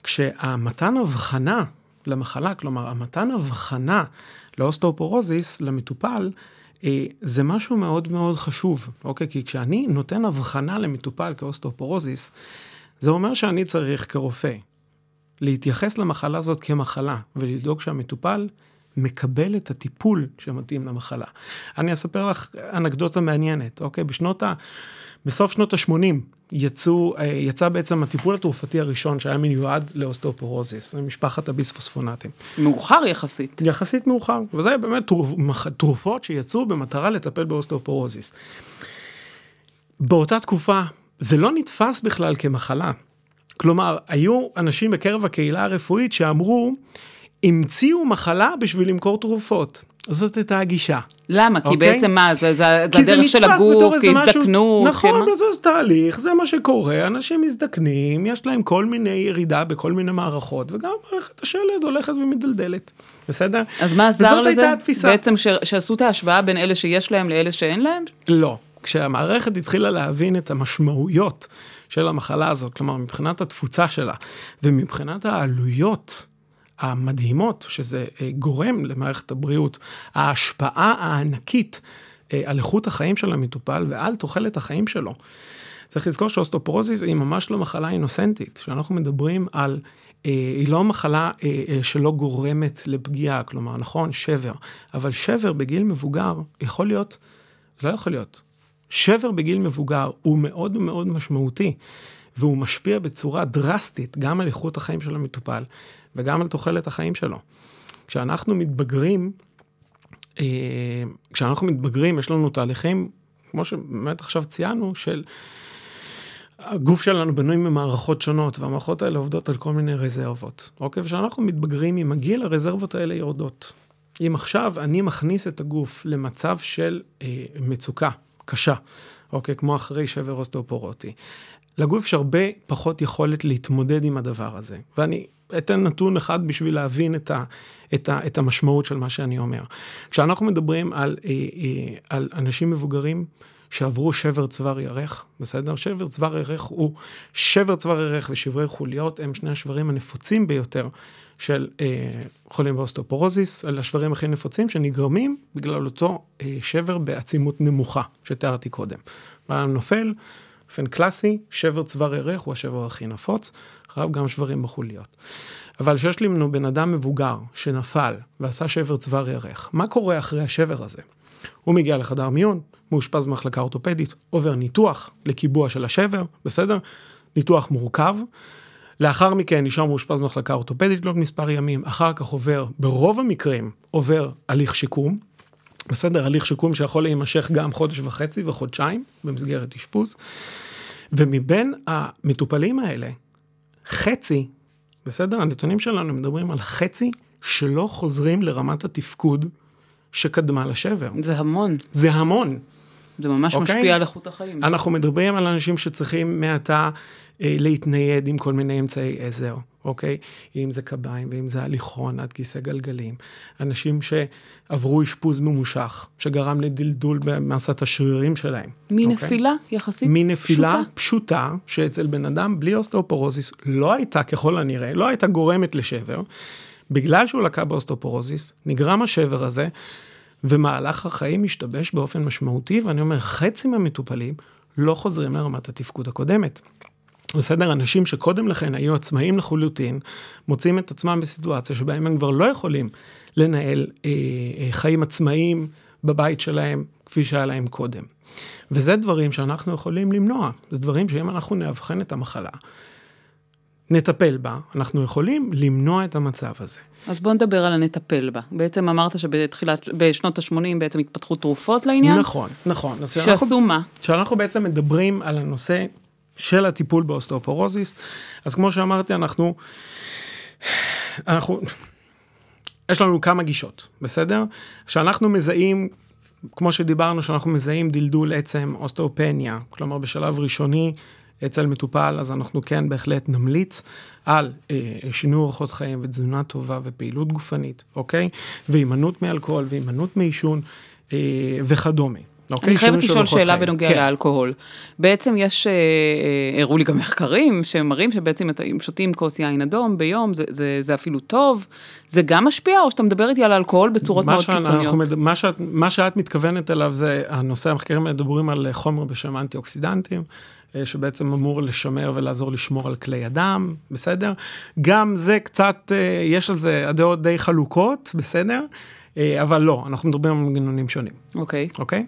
כשהמתן הבחנה למחלה, כלומר, המתן הבחנה לאוסטאופורוזיס, למטופל, זה משהו מאוד מאוד חשוב, אוקיי? כי כשאני נותן הבחנה למטופל כאוסטאופורוזיס, זה אומר שאני צריך כרופא להתייחס למחלה הזאת כמחלה, ולדאוג שהמטופל מקבל את הטיפול שמתאים למחלה. אני אספר לך אנקדוטה מעניינת, אוקיי? בשנות ה... בסוף שנות ה-שמונים יצא בעצם הטיפול התרופתי הראשון שהיה מיועד לאוסטאופורוזיס, משפחת הביספוספונטים. מאוחר יחסית. יחסית מאוחר, וזה היה באמת תרופות שיצאו במטרה לטפל באוסטאופורוזיס. באותה תקופה, זה לא נתפס בכלל כמחלה. כלומר, היו אנשים בקרב הקהילה הרפואית שאמרו, המציאו מחלה בשביל למכור תרופות. זאת הייתה הגישה. למה? כי בעצם מה? זה הדרך של הגוף, כי הזדקנו. נכון, זה תהליך, זה מה שקורה, אנשים מזדקנים, יש להם כל מיני ירידה בכל מיני מערכות, וגם מערכת השלד הולכת ומדלדלת. בסדר? אז מה עזר לזה? בעצם שעשו את ההשוואה בין אלה שיש להם לאלה שאין להם? לא. כשהמערכת התחילה להבין את המשמעויות של המחלה הזאת, כלומר, מבחינת התפוצה שלה, ומבחינת העלויות המדהימות, שזה גורם למערכת הבריאות, ההשפעה הענקית על איכות החיים של המטופל ועל תוחלת החיים שלו. צריך לזכור שאוסטאופורוזיס היא ממש לא מחלה אינוסנטית, שאנחנו מדברים על, היא לא מחלה שלא גורמת לפגיעה, כלומר, נכון, שבר, אבל שבר בגיל מבוגר יכול להיות, זה לא יכול להיות, שבר בגיל מבוגר הוא מאוד מאוד משמעותי, והוא משפיע בצורה דרסטית גם על איכות החיים של המטופל, וגם על תוחלת החיים שלו. כשאנחנו מתבגרים, כשאנחנו מתבגרים, יש לנו תהליכים, כמו שבאמת עכשיו ציינו, של הגוף שלנו בנוי ממערכות שונות, והמערכות האלה עובדות על כל מיני רזרבות. אוקיי? וכשאנחנו מתבגרים עם הגיל, הרזרבות האלה יורדות. אם עכשיו אני מכניס את הגוף למצב של מצוקה קשה, אוקיי? כמו אחרי שבר אוסטאופורוטי, לגוף שהרבה פחות יכולת להתמודד עם הדבר הזה. ואני אתן נתון אחד בשביל להבין את, ה, את, ה, את המשמעות של מה שאני אומר. כשאנחנו מדברים על, על אנשים מבוגרים שעברו שבר צוואר ירך, בסדר? שבר צוואר ירך הוא שבר צוואר ירך ושברי חוליות, הם שני השברים הנפוצים ביותר של חולים באוסטאופורוזיס, על השברים הכי נפוצים שנגרמים בגלל אותו שבר בעצימות נמוכה שתיארתי קודם. נופל, אופן קלאסי, שבר צוואר ירך הוא השבר הכי נפוץ, אחריו גם שברים בחוליות. אבל שיש לנו בן אדם מבוגר שנפל ועשה שבר צוואר ירך, מה קורה אחרי השבר הזה? הוא מגיע לחדר מיון, מאושפז במחלקה אורתופדית, עובר ניתוח לקיבוע של השבר, בסדר? ניתוח מורכב. לאחר מכן נשאר מאושפז במחלקה אורתופדית לא מספר ימים, אחר כך עובר, ברוב המקרים, עובר הליך שיקום, בסדר, הליך שיקום שיכול להימשך גם חודש וחצי וחודשיים, במסגרת אשפוז, ומבין המטופלים האלה, חצי, בסדר, הנתונים שלנו מדברים על חצי שלא חוזרים לרמת התפקוד שקדמה לשבר. זה המון. זה המון. זה ממש okay? משפיע על איכות החיים. אנחנו מדברים על אנשים שצריכים מעתה אה, להתנייד עם כל מיני אמצעי עזר, אוקיי? אם זה קביים, ואם זה הליכון, עד כיסא גלגלים. אנשים שעברו אשפוז ממושך, שגרם לדלדול במסת השרירים שלהם. מנפילה okay? יחסית מנפילה פשוטה? מנפילה פשוטה, שאצל בן אדם בלי אוסטאופורוזיס לא הייתה, ככל הנראה, לא הייתה גורמת לשבר. בגלל שהוא לקה באוסטאופורוזיס, נגרם השבר הזה, ומהלך החיים משתבש באופן משמעותי, ואני אומר, חצי מהמטופלים לא חוזרים לרמת התפקוד הקודמת. בסדר, אנשים שקודם לכן היו עצמאים לחלוטין, מוצאים את עצמם בסיטואציה שבהם הם כבר לא יכולים לנהל אה, אה, חיים עצמאיים בבית שלהם, כפי שהיה להם קודם. וזה דברים שאנחנו יכולים למנוע. זה דברים שאם אנחנו נאבחן את המחלה, נטפל בה, אנחנו יכולים למנוע את המצב הזה. אז בוא נדבר על הנטפל בה. בעצם אמרת שבתחילת, בשנות ה-שמונים בעצם התפתחו תרופות לעניין? נכון, נכון. שעשו מה? שאנחנו בעצם מדברים על הנושא של הטיפול באוסטאופורוזיס, אז כמו שאמרתי, אנחנו, אנחנו, יש לנו כמה גישות, בסדר? שאנחנו מזהים, כמו שדיברנו, שאנחנו מזהים דלדול עצם, אוסטאופניה, כלומר בשלב ראשוני, אצל מטופל, אז אנחנו כן בהחלט נמליץ על אה, שינוי אורחות חיים ותזונה טובה ופעילות גופנית, אוקיי? והימנעות מאלכוהול והימנעות מאישון אה, וכדומה. אוקיי? אני חייבת לשאול שאלה בנוגע כן. לאלכוהול. בעצם יש, אה, אה, הראו לי גם מחקרים שמראים שבעצם אם שותים כוס יין אדום ביום, זה, זה, זה אפילו טוב, זה גם משפיע או שאתה מדבר איתי על האלכוהול בצורות מאוד קיצוניות? מד... מה, שאת, מה שאת מתכוונת אליו זה, הנושא המחקרים מדברים על חומר בשם אנטי-אוקסידנטים, שבעצם אמור לשמר ולעזור לשמור על כלי הדם, בסדר? גם זה קצת, יש על זה הדעות די חלוקות, בסדר? אבל לא, אנחנו מדברים על מנגנונים שונים. אוקיי. אוקיי?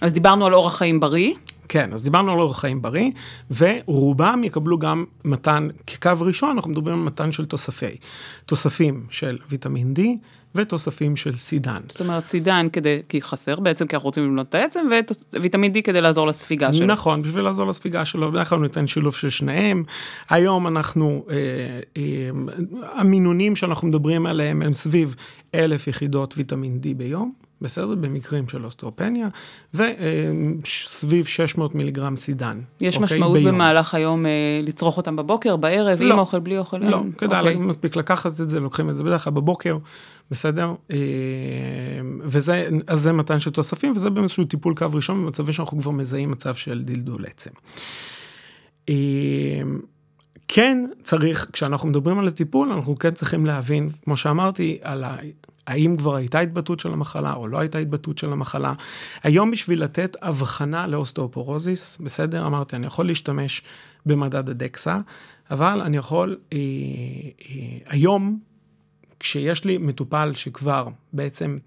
אז דיברנו על אורח חיים בריא. כן, אז דיברנו על אורח חיים בריא, ורובם יקבלו גם מתן, כקו ראשון, אנחנו מדברים על מתן של תוספי, תוספים של ויטמין D, ותוספים של סידן. זאת אומרת, סידן כדי, כי חסר בעצם, כי אנחנו רוצים למנות את העצם, וויטמין D כדי לעזור לספיגה שלו. נכון, בשביל לעזור לספיגה שלו, אנחנו ניתן שילוב של שניהם. היום אנחנו, אה, אה, המינונים שאנחנו מדברים עליהם, הם סביב אלף יחידות ויטמין D ביום, בסדר, במקרים של אוסטאופניה, וסביב שש מאות מיליגרם סידן. יש משמעות במהלך היום לצרוך אותם בבוקר, בערב, עם אוכל, בלי אוכל? לא, כדאי, מספיק לקחת את זה, לוקחים את זה בדרך כלל בבוקר, בסדר? וזה, אז זה מתן שתוספים, וזה באיזשהו טיפול קו ראשון, במצב שאנחנו כבר מזהים מצב של דלדול עצם. כן צריך, כשאנחנו מדברים על הטיפול, אנחנו כן צריכים להבין, כמו שאמרתי, על ה... האם כבר הייתה התבטאות של המחלה, או לא הייתה התבטאות של המחלה. היום בשביל לתת הבחנה לאוסטאופורוזיס, בסדר, אמרתי, אני יכול להשתמש במדד הדקסה, אבל אני יכול, אה, אה, היום, כשיש לי מטופל שכבר בעצם,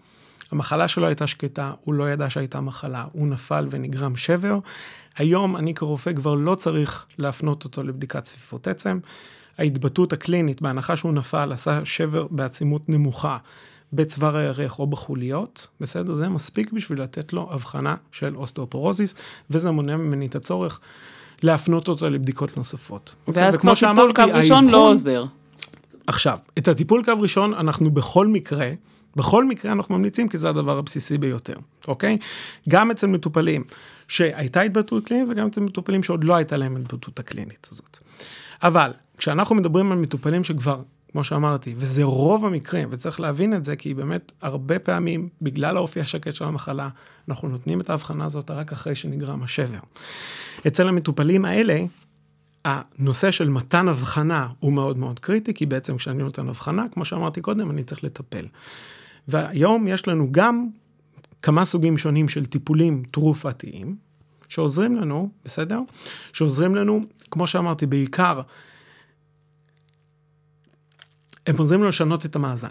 המחלה שלו הייתה שקטה, הוא לא ידע שהייתה מחלה, הוא נפל ונגרם שבר, היום אני כרופא כבר לא צריך להפנות אותו לבדיקת צפיפות עצם, ההתבטאות הקלינית, בהנחה שהוא נפל, עשה שבר בעצימות נמוכה, בצוואר הירך או בחוליות, בסדר? זה מספיק בשביל לתת לו הבחנה של אוסטאופורוזיס, וזה מונע ממני את הצורך להפנות אותו לבדיקות נוספות. ואז כבר טיפול קו ראשון לא עוזר. עכשיו, את הטיפול קו ראשון אנחנו בכל מקרה, בכל מקרה אנחנו ממליצים, כי זה הדבר הבסיסי ביותר, אוקיי? גם אצל מטופלים שהייתה התבטאות קלינית, וגם אצל מטופלים שעוד לא הייתה להם התבטאות הקלינית הזאת. אבל כשאנחנו מדברים על מטופלים שכבר, כמו שאמרתי, וזה רוב המקרים, וצריך להבין את זה, כי באמת הרבה פעמים, בגלל האופי השקט של המחלה, אנחנו נותנים את ההבחנה הזאת רק אחרי שנגרם השבר. אצל המטופלים האלה, הנושא של מתן הבחנה הוא מאוד מאוד קריטי, כי בעצם כשאני נותן הבחנה, כמו שאמרתי קודם, אני צריך לטפל. והיום יש לנו גם כמה סוגים שונים של טיפולים תרופתיים, שעוזרים לנו, בסדר? שעוזרים לנו, כמו שאמרתי, בעיקר, הם עוזרים לנו לשנות את המאזן.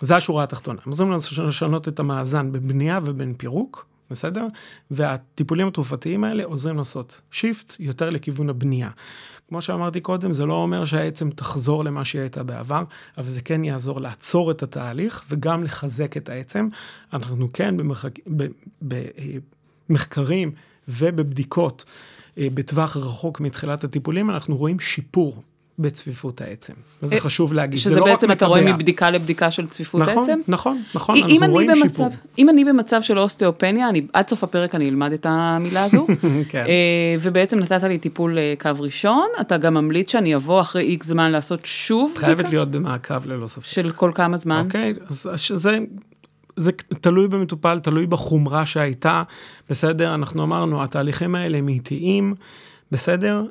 זו השורה התחתונה. הם עוזרים לנו לשנות את המאזן בבנייה ובין פירוק, בסדר? והטיפולים התרופתיים האלה עוזרים לעשות שיפט יותר לכיוון הבנייה. כמו שאמרתי קודם, זה לא אומר שהעצם תחזור למה שהייתה בעבר, אבל זה כן יעזור לעצור את התהליך וגם לחזק את העצם. אנחנו כן במחק... במחקרים ובבדיקות בטווח רחוק מתחילת הטיפולים, אנחנו רואים שיפור בצפיפות העצם. וזה חשוב להגיד. שזה בעצם אתה רואה מבדיקה לבדיקה של צפיפות העצם? נכון, נכון. אם אני במצב של אוסטאופניה, עד סוף הפרק אני אלמד את המילה הזו, ובעצם נתת לי טיפול קו ראשון, אתה גם ממליץ שאני אבוא אחרי איקס זמן לעשות שוב בדיקה? חייבת להיות במעקב ללא ספק. של כל כמה זמן? אוקיי, אז זה... זה תלוי במטופל, תלוי בחומרה שהייתה, בסדר, אנחנו אמרנו, התהליכים האלה הם איטיים, בסדר,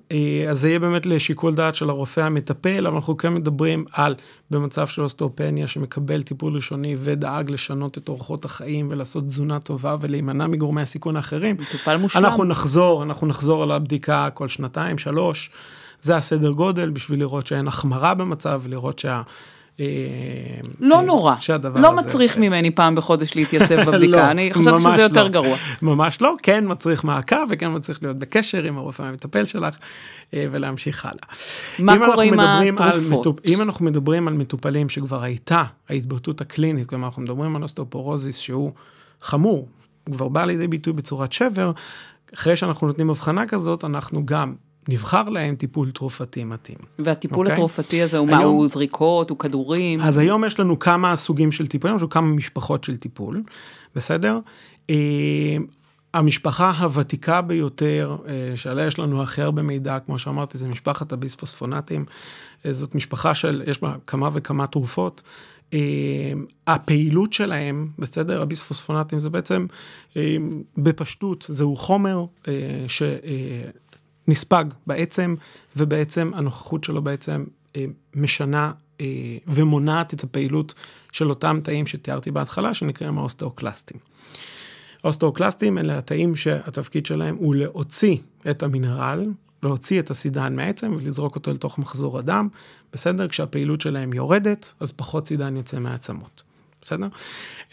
אז זה יהיה באמת לשיקול דעת של הרופא המטפל, אבל אנחנו כן מדברים על, במצב של אוסטאופניה, שמקבל טיפול ראשוני ודאג לשנות את אורחות החיים, ולעשות תזונה טובה, ולהימנע מגורמי הסיכון האחרים. מטופל מושלם. אנחנו נחזור, אנחנו נחזור על הבדיקה כל שנתיים, שלוש, זה הסדר גודל, בשביל לראות שאין החמרה במצב, לראות שה... לא נורא, לא מצריך ממני פעם בחודש להתייצב בבדיקה, אני חושבת שזה יותר גרוע. ממש לא, כן מצריך מעקב וכן מצריך להיות בקשר עם הרופא המטפל שלך ולהמשיך הלאה. מה קורה עם התרופות? אם אנחנו מדברים על מטופלים שכבר הייתה ההתבטאות הקלינית, כלומר אנחנו מדברים על אוסטאופורוזיס שהוא חמור, הוא כבר בא לידי ביטוי בצורת שבר, אחרי שאנחנו נותנים הבחנה כזאת אנחנו גם נבחר להם טיפול תרופתי מתאים. והטיפול התרופתי הזה הוא מה? הוא זריקות, הוא כדורים? אז היום יש לנו כמה סוגים של טיפולים, יש לנו כמה משפחות של טיפול, בסדר? המשפחה הוותיקה ביותר, שעליה יש לנו הכי הרבה מידע, כמו שאמרתי, זה משפחת הביספוספונטים, זאת משפחה של, יש בה כמה וכמה תרופות, הפעילות שלהם, בסדר, הביספוספונטים זה בעצם, בפשטות, זהו חומר ש... נספג בעצם, ובעצם הנוכחות שלו בעצם אה, משנה אה, ומונעת את הפעילות של אותם תאים שתיארתי בהתחלה, שנקראים האוסטאוקלסטים. האוסטאוקלסטים אלה התאים שהתפקיד שלהם הוא להוציא את המינרל, להוציא את הסידן מעצם ולזרוק אותו לתוך מחזור הדם, בסדר? כשהפעילות שלהם יורדת, אז פחות סידן יוצא מהעצמות. בסדר?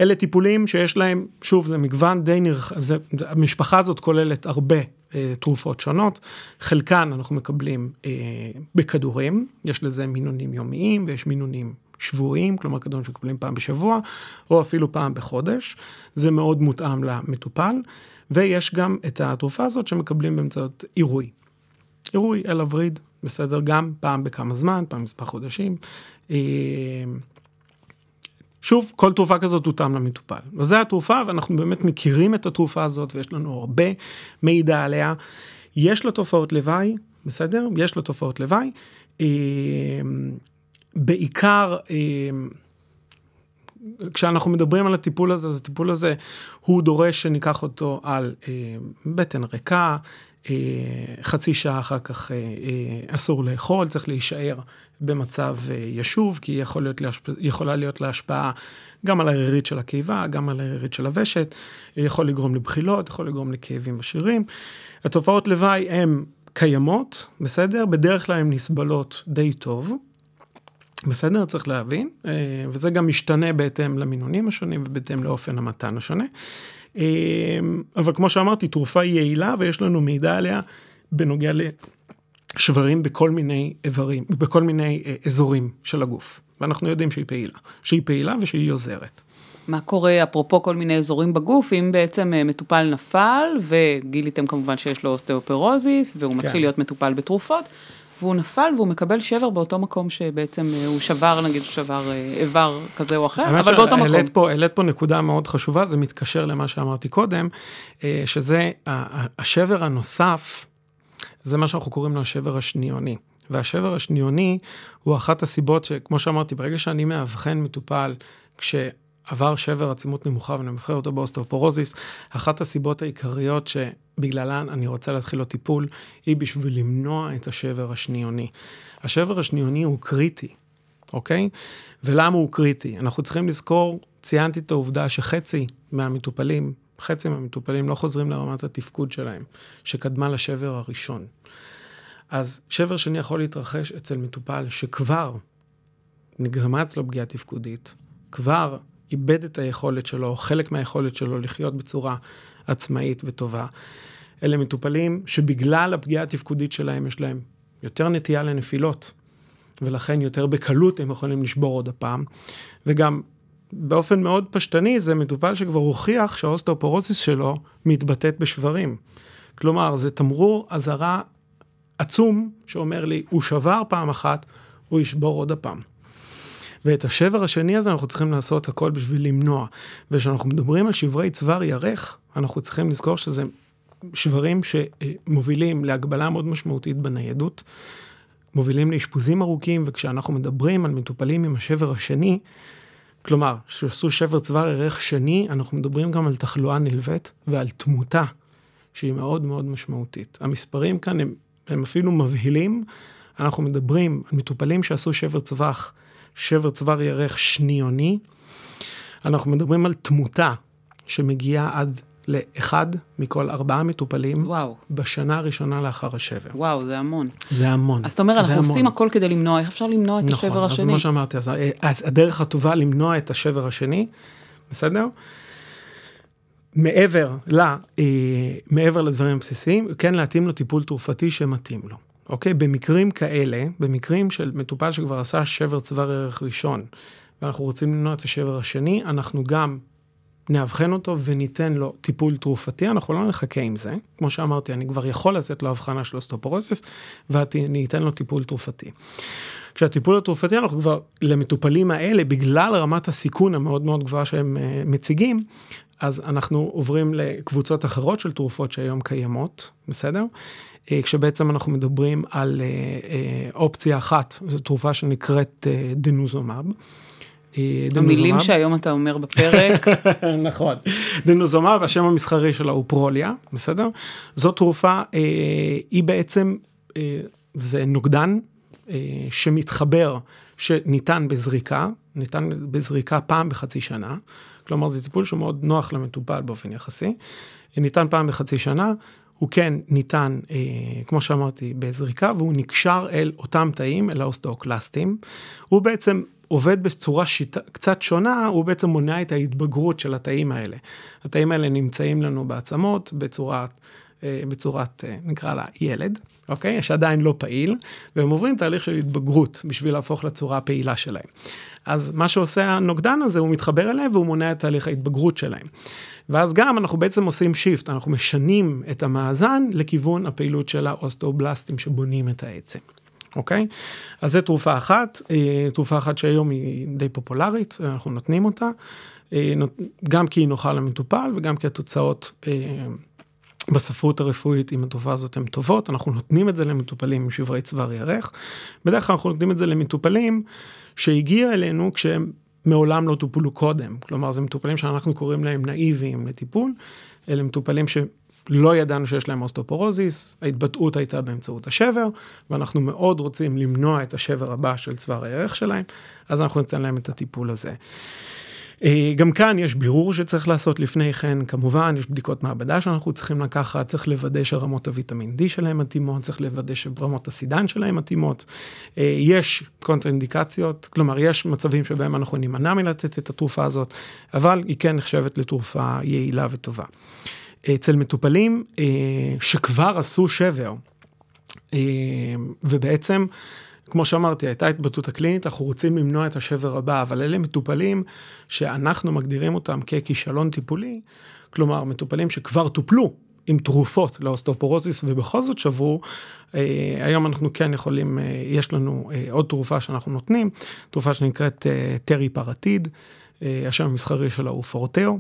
אלה טיפולים שיש להם, שוב, זה מגוון די נרחב, המשפחה הזאת כוללת הרבה תרופות שונות, חלקן אנחנו מקבלים אה, בכדורים, יש לזה מינונים יומיים, ויש מינונים שבועיים, כלומר כדורים שמקבלים פעם בשבוע, או אפילו פעם בחודש, זה מאוד מותאם למטופל, ויש גם את התרופה הזאת שמקבלים באמצעות עירוי, עירוי אל הווריד, בסדר, גם פעם בכמה זמן, פעם מספר חודשים, אה, שוב, כל תרופה כזאת תותאם למטופל. וזו התרופה, ואנחנו באמת מכירים את התרופה הזאת, ויש לנו הרבה מידע עליה. יש לה תופעות לוואי, בסדר? יש לה תופעות לוואי. אה, בעיקר, אה, כשאנחנו מדברים על הטיפול הזה, אז הטיפול הזה, הוא דורש שניקח אותו על אה, בטן ריקה, אה, חצי שעה אחר כך אה, אה, אסור לאכול, צריך להישאר במצב ישוב, כי יכול להיות להשפ... יכולה להיות להשפעה גם על הרירית של הקיבה, גם על הרירית של הוושת, יכול לגרום לבחילות, יכול לגרום לכאבים בשירים. התופעות לוואי הן קיימות, בסדר? בדרך כלל הן נסבלות די טוב, בסדר? צריך להבין, וזה גם משתנה בהתאם למינונים השונים, ובהתאם לאופן המתן השונה. אבל כמו שאמרתי, תרופה יעילה, ויש לנו מידע עליה בנוגע ל... שברים בכל מיני איברים, בכל מיני אזורים של הגוף. ואנחנו יודעים שהיא פעילה, שהיא פעילה ושהיא עוזרת. מה קורה, אפרופו כל מיני אזורים בגוף, אם בעצם מטופל נפל, וגיליתם כמובן שיש לו אוסטאופורוזיס, והוא מתחיל להיות מטופל בתרופות, והוא נפל והוא מקבל שבר באותו מקום שבעצם הוא שבר, נגיד שבר איבר כזה או אחר, אבל באותו מקום. העלית פה נקודה מאוד חשובה, זה מתקשר למה שאמרתי קודם, שזה השבר הנוסף, זה מה שאנחנו קוראים לו השבר השניוני. והשבר השניוני הוא אחת הסיבות שכמו שאמרתי, ברגע שאני מאבחן מטופל, כשעבר שבר עצימות נמוכה ואני מבחין אותו באוסטאופורוזיס, אחת הסיבות העיקריות שבגללן אני רוצה להתחיל לו טיפול, היא בשביל למנוע את השבר השניוני. השבר השניוני הוא קריטי, אוקיי? ולמה הוא קריטי? אנחנו צריכים לזכור, ציינתי את העובדה שחצי מהמטופלים, חצי מהמטופלים לא חוזרים לרמת התפקוד שלהם, שקדמה לשבר הראשון. אז שבר שני יכול להתרחש אצל מטופל שכבר נגרמה אצלו פגיעה תפקודית, כבר איבד את היכולת שלו, חלק מהיכולת שלו לחיות בצורה עצמאית וטובה. אלה מטופלים שבגלל הפגיעה התפקודית שלהם יש להם יותר נטייה לנפילות, ולכן יותר בקלות הם יכולים לשבור עוד הפעם, וגם באופן מאוד פשטני, זה מטופל שכבר הוכיח שהאוסטאופורוזיס שלו מתבטאת בשברים. כלומר, זה תמרור אזהרה עצום שאומר לי, הוא שבר פעם אחת, הוא ישבור עוד הפעם. ואת השבר השני הזה אנחנו צריכים לעשות הכל בשביל למנוע. וכשאנחנו מדברים על שברי צוואר ירך, אנחנו צריכים לזכור שזה שברים שמובילים להגבלה מאוד משמעותית בניידות, מובילים לאשפוזים ארוכים, וכשאנחנו מדברים על מטופלים עם השבר השני, כלומר, שעשו שבר צוואר ירך שני, אנחנו מדברים גם על תחלואה נלוות ועל תמותה, שהיא מאוד מאוד משמעותית. המספרים כאן הם, הם אפילו מבהילים, אנחנו מדברים על מטופלים שעשו שבר צוואר, שבר צוואר ירך שניוני, אנחנו מדברים על תמותה שמגיעה עד לאחד מכל ארבעה מטופלים, וואו. בשנה הראשונה לאחר השבר. וואו, זה המון. זה המון. אז אתה אומר, אנחנו המון. עושים הכל כדי למנוע, איך אפשר למנוע את נכון, השבר השני? נכון, אז מה שאמרתי, אז, אז הדרך הטובה למנוע את השבר השני, בסדר? מעבר, לא, אה, מעבר לדברים הבסיסיים, כן להתאים לו טיפול תרופתי שמתאים לו. אוקיי? במקרים כאלה, במקרים של מטופל שכבר עשה שבר צוואר ירך ראשון, ואנחנו רוצים למנוע את השבר השני, אנחנו גם נאבחן אותו וניתן לו טיפול תרופתי, אנחנו לא נחכה עם זה, כמו שאמרתי, אני כבר יכול לתת לו הבחנה של אוסטאופורוזיס, וניתן לו טיפול תרופתי. כשהטיפול התרופתי, אנחנו כבר, למטופלים האלה, בגלל רמת הסיכון המאוד מאוד גבוהה שהם uh, מציגים, אז אנחנו עוברים לקבוצות אחרות של תרופות שהיום קיימות, בסדר? Uh, כשבעצם אנחנו מדברים על uh, uh, אופציה אחת, זו תרופה שנקראת uh, דנוזומב, המילים שהיום אתה אומר בפרק. נכון. דנוזומב, השם המסחרי שלה הוא פרוליה, בסדר? זו תרופה, היא בעצם, זה נוגדן שמתחבר, שניתן בזריקה, ניתן בזריקה פעם בחצי שנה, כלומר זה טיפול שמאוד נוח למטופל באופן יחסי, ניתן פעם בחצי שנה, הוא כן ניתן, אה, כמו שאמרתי, בזריקה, והוא נקשר אל אותם תאים, אל האוסטאוקלסטים, הוא בעצם עובד בצורה שיטה, קצת שונה, הוא בעצם מונע את ההתבגרות של התאים האלה. התאים האלה נמצאים לנו בעצמות, בצורת, אה, בצורת אה, נקרא לה ילד, אוקיי? שעדיין לא פעיל, והם עוברים תהליך של התבגרות, בשביל להפוך לצורה הפעילה שלהם. אז מה שעושה הנוגדן הזה, הוא מתחבר אליו, והוא מונע את תהליך ההתבגרות שלהם. ואז גם אנחנו בעצם עושים שיפט, אנחנו משנים את המאזן לכיוון הפעילות של האוסטאובלסטים שבונים את העצם. אוקיי? אז זה תרופה אחת, תרופה אחת שהיום היא די פופולרית, אנחנו נותנים אותה, גם כי היא נוחה למטופל וגם כי התוצאות בספרות הרפואית עם התרופה הזאת הן טובות, אנחנו נותנים את זה למטופלים עם שברי צוואר ירך, בדרך כלל אנחנו נותנים את זה למטופלים שהגיע אלינו כשהם מעולם לא טופלו קודם, כלומר זה מטופלים שאנחנו קוראים להם נאיביים לטיפול, אלה מטופלים ש... לא ידענו שיש להם אוסטאופורוזיס, ההתבטאות הייתה באמצעות השבר, ואנחנו מאוד רוצים למנוע את השבר הבא של צוואר הירך שלהם, אז אנחנו ניתן להם את הטיפול הזה. גם כאן יש בירור שצריך לעשות לפני כן, כמובן, יש בדיקות מעבדה שאנחנו צריכים לקחת, צריך לוודא שרמות הוויטמין D שלהם מתאימות, צריך לוודא שרמות הסידן שלהם מתאימות, יש קונטרינדיקציות, כלומר, יש מצבים שבהם אנחנו נמנע מלתת את התרופה הזאת, אבל היא כן נחשבת לתרופה יעילה וטובה. אצל מטופלים שכבר עשו שבר, ובעצם, כמו שאמרתי, הייתה התבטאות הקלינית, אנחנו רוצים למנוע את השבר הבא, אבל אלה מטופלים שאנחנו מגדירים אותם ככישלון טיפולי, כלומר, מטופלים שכבר טופלו עם תרופות לאוסטאופורוזיס, ובכל זאת שברו, היום אנחנו כן יכולים, יש לנו עוד תרופה שאנחנו נותנים, תרופה שנקראת טרי פרטיד, השם המסחרי שלה הוא פורטאו,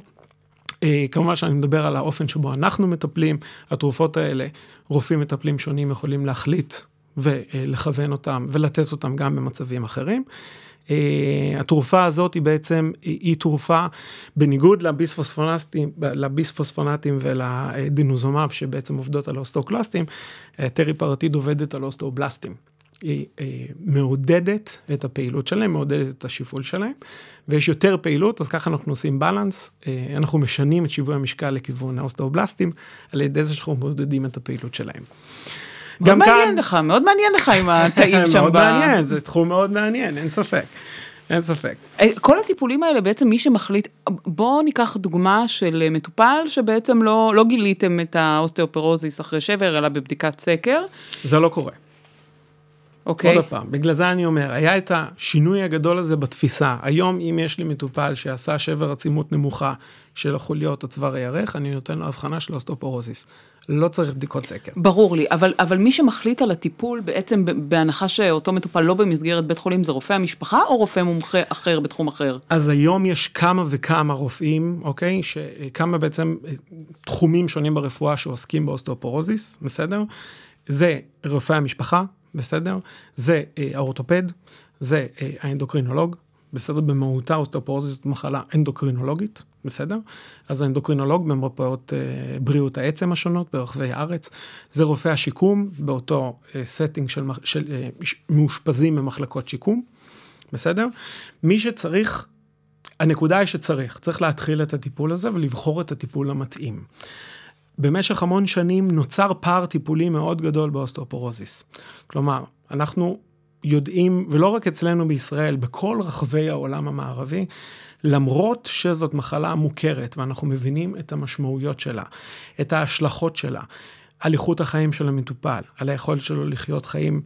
כמובן שאני מדבר על האופן שבו אנחנו מטפלים, התרופות האלה, רופאים מטפלים שונים יכולים להחליט ולכוון אותם ולתת אותם גם במצבים אחרים. התרופה הזאת היא בעצם, היא תרופה בניגוד לביספוספונטים ולדנוזומב שבעצם עובדות על האוסטאוקלסטים, טרי פרטיד עובדת על האוסטאובלסטים. היא מעודדת את הפעילות שלהם, מעודדת את השיפול שלהם, ויש יותר פעילות, אז ככה אנחנו עושים בלנס, אנחנו משנים את שיווי המשקל לכיוון האוסטאובלסטים, על ידי זה שאנחנו מעודדים את הפעילות שלהם. מאוד מעניין לך, מאוד מעניין לך עם התאים שם. מאוד מעניין, זה תחום מאוד מעניין, אין ספק. אין ספק. כל הטיפולים האלה בעצם מי שמחליט, בוא ניקח דוגמה של מטופל שבעצם לא, לא גיליתם את האוסטאופורוזיס אחרי שבר, אלא בבדיקת סקר. זה לא קורה. אוקיי. עוד הפעם, בגלל זה אני אומר, היה את השינוי הגדול הזה בתפיסה, היום אם יש לי מטופל שעשה שבר עצימות נמוכה של החוליות או צוואר הירך, אני נותן לו הבחנה של אוסטאופורוזיס. לא צריך בדיקות סקר. ברור לי, אבל, אבל מי שמחליט על הטיפול, בעצם בהנחה שאותו מטופל לא במסגרת בית חולים, זה רופא המשפחה או רופא מומחה אחר בתחום אחר? אז היום יש כמה וכמה רופאים, אוקיי? שכמה בעצם תחומים שונים ברפואה שעוסקים באוסטאופורוזיס, בסדר? זה רופא המשפחה, בסדר? זה האורתופד, זה האנדוקרינולוג, בסדר? במהותה אוסטאופורוזיס זאת מחלה אנדוקרינולוגית, בסדר? אז האנדוקרינולוג במרפאות אה, בריאות העצם השונות ברחבי הארץ, זה רופא השיקום באותו אה, סטינג של, של אה, מאושפזים במחלקות שיקום, בסדר? מי שצריך, הנקודה היא שצריך, צריך להתחיל את הטיפול הזה ולבחור את הטיפול המתאים. במשך המון שנים נוצר פער טיפולי מאוד גדול באוסטאופורוזיס. כלומר, אנחנו יודעים, ולא רק אצלנו בישראל, בכל רחבי העולם המערבי, למרות שזאת מחלה מוכרת, ואנחנו מבינים את המשמעויות שלה, את ההשלכות שלה, על איכות החיים של המטופל, על היכולת שלו לחיות חיים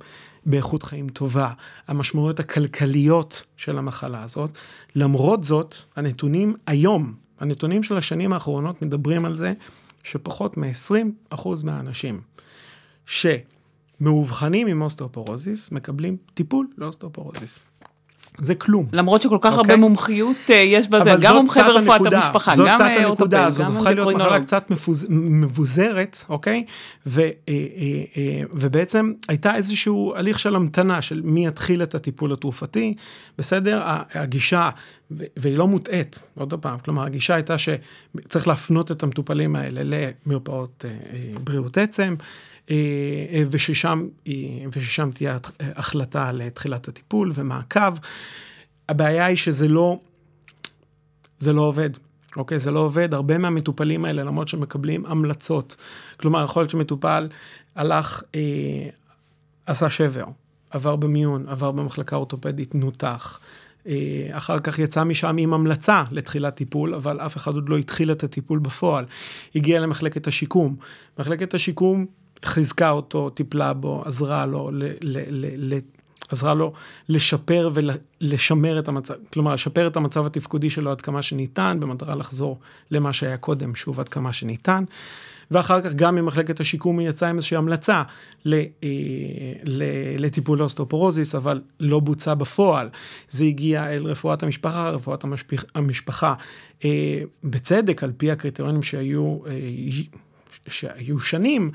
באיכות חיים טובה, המשמעויות הכלכליות של המחלה הזאת, למרות זאת, הנתונים היום, הנתונים של השנים האחרונות מדברים על זה, שפחות מ-עשרים אחוז מהאנשים ש... מאובחנים עם אוסטאופורוזיס, מקבלים טיפול לאוסטאופורוזיס. זה כלום. למרות שכל כך הרבה מומחיות יש בזה, גם מומחה ברפואת המשפחה, גם אורתופד, זאת הופכה להיות מחלה קצת מבוזרת, אוקיי? ובעצם הייתה איזשהו הליך של המתנה, של מי יתחיל את הטיפול התרופתי, בסדר? הגישה, והיא לא מוטעת, עוד פעם, כלומר, הגישה הייתה שצריך להפנות את המטופלים האלה למרפאות בריאות עצם, וששם, וששם תהיה החלטה לתחילת הטיפול ומעקב. הבעיה היא שזה לא, זה לא עובד. אוקיי, זה לא עובד. הרבה מהמטופלים האלה, למרות שמקבלים המלצות. כלומר, יכול להיות שמטופל הלך, אה, עשה שבר, עבר במיון, עבר במחלקה אורתופדית, נותח. אה, אחר כך יצא משם עם המלצה לתחילת טיפול, אבל אף אחד עוד לא התחיל את הטיפול בפועל. הגיע למחלקת השיקום. מחלקת השיקום חזקה אותו, טיפלה בו, עזרה לו, ל, ל, ל, ל, עזרה לו לשפר ולשמר את המצב, כלומר, לשפר את המצב התפקודי שלו עד כמה שניתן, במטרה לחזור למה שהיה קודם, שוב עד כמה שניתן, ואחר כך גם ממחלקת השיקום יצאה עם איזושהי המלצה לטיפול אוסטאופורוזיס, אבל לא בוצע בפועל. זה הגיע אל רפואת המשפחה, רפואת המשפחה, בצדק, על פי הקריטריונים שהיו, שהיו שנים,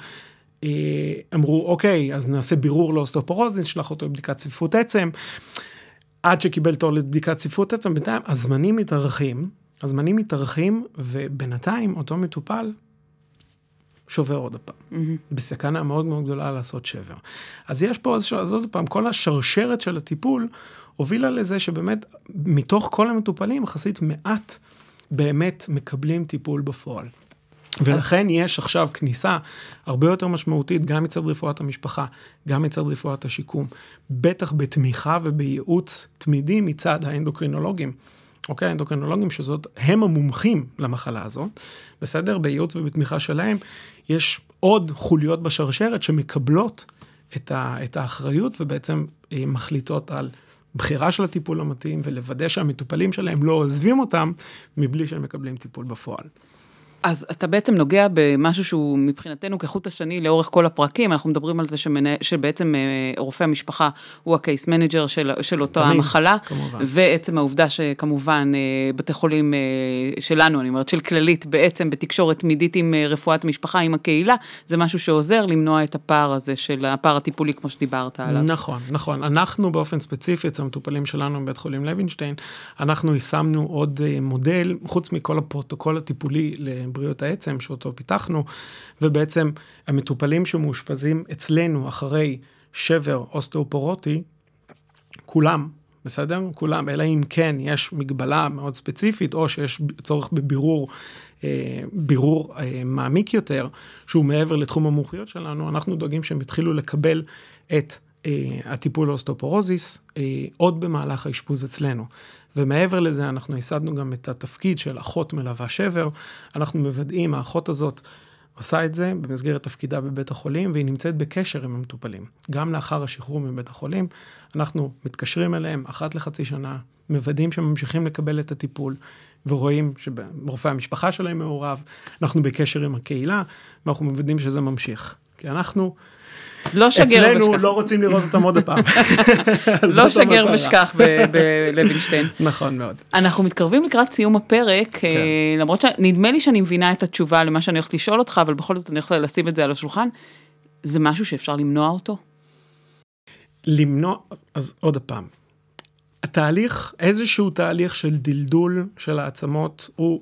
אמרו, אוקיי, אז נעשה בירור לאוסטאופורוזיס, שלח אותו לבדיקת צפיפות עצם, עד שקיבל תור לבדיקת צפיפות עצם, בינתיים הזמנים מתארכים, הזמנים מתארכים, ובינתיים אותו מטופל שובר עוד הפעם, mm-hmm. בסכנה מאוד מאוד גדולה לעשות שבר. אז יש פה, אז עוד פעם, כל השרשרת של הטיפול הובילה לזה שבאמת, מתוך כל המטופלים, יחסית מעט באמת מקבלים טיפול בפועל. ולכן יש עכשיו כניסה הרבה יותר משמעותית, גם מצד רפואת המשפחה, גם מצד רפואת השיקום, בטח בתמיכה ובייעוץ תמידי מצד האנדוקרינולוגים. אוקיי, האנדוקרינולוגים שזאת, הם המומחים למחלה הזאת, בסדר? בייעוץ ובתמיכה שלהם, יש עוד חוליות בשרשרת שמקבלות את ה, את האחריות, ובעצם מחליטות על בחירה של הטיפול המתאים, ולוודא שהמטופלים שלהם לא עוזבים אותם, מבלי שהם מקבלים טיפול בפועל. אז אתה בעצם נוגע במשהו שהוא מבחינתנו כחוט השני לאורך כל הפרקים, אנחנו מדברים על זה שמנה, שבעצם רופא המשפחה הוא הקייס מנג'ר של, של אותה המחלה, כמובן. ועצם העובדה שכמובן בתי חולים שלנו, אני אומרת של כללית, בעצם בתקשורת תמידית עם רפואת משפחה, עם הקהילה, זה משהו שעוזר למנוע את הפער הזה של הפער הטיפולי כמו שדיברת עליו. נכון, נכון. אנחנו באופן ספציפי, את המטופלים שלנו בבית חולים לוינשטיין, אנחנו יישמנו עוד מודל, חוץ מכל הפרוטוקול הטיפולי ל בריאות העצם שאותו פיתחנו, ובעצם המטופלים שמאושפזים אצלנו אחרי שבר אוסטאופורוטי, כולם, בסדר? כולם, אלא אם כן יש מגבלה מאוד ספציפית, או שיש צורך בבירור אה, בירור, אה, מעמיק יותר, שהוא מעבר לתחום המומחיות שלנו, אנחנו דואגים שהם התחילו לקבל את אה, הטיפול האוסטאופורוזיס, אה, עוד במהלך האשפוז אצלנו. ומעבר לזה אנחנו ייסדנו גם את התפקיד של אחות מלווה שבר, אנחנו מוודאים, האחות הזאת עושה את זה במסגרת תפקידה בבית החולים, והיא נמצאת בקשר עם המטופלים. גם לאחר השחרור מבית החולים, אנחנו מתקשרים אליהם אחת לחצי שנה, מוודאים שממשיכים לקבל את הטיפול, ורואים שרופא המשפחה שלהם מעורב, אנחנו בקשר עם הקהילה, ואנחנו מוודאים שזה ממשיך. כי אנחנו לא שגר אצלנו לא רוצים לראות אותם עוד הפעם. לא שגר ושכח בלוינשטיין. נכון מאוד. אנחנו מתקרבים לקראת סיום הפרק, למרות שנדמה לי שאני מבינה את התשובה למה שאני הולכת לשאול אותך, אבל בכל זאת אני הולכת לשים את זה על השולחן. זה משהו שאפשר למנוע אותו? למנוע, אז עוד הפעם. התהליך, איזשהו תהליך של דלדול של העצמות, הוא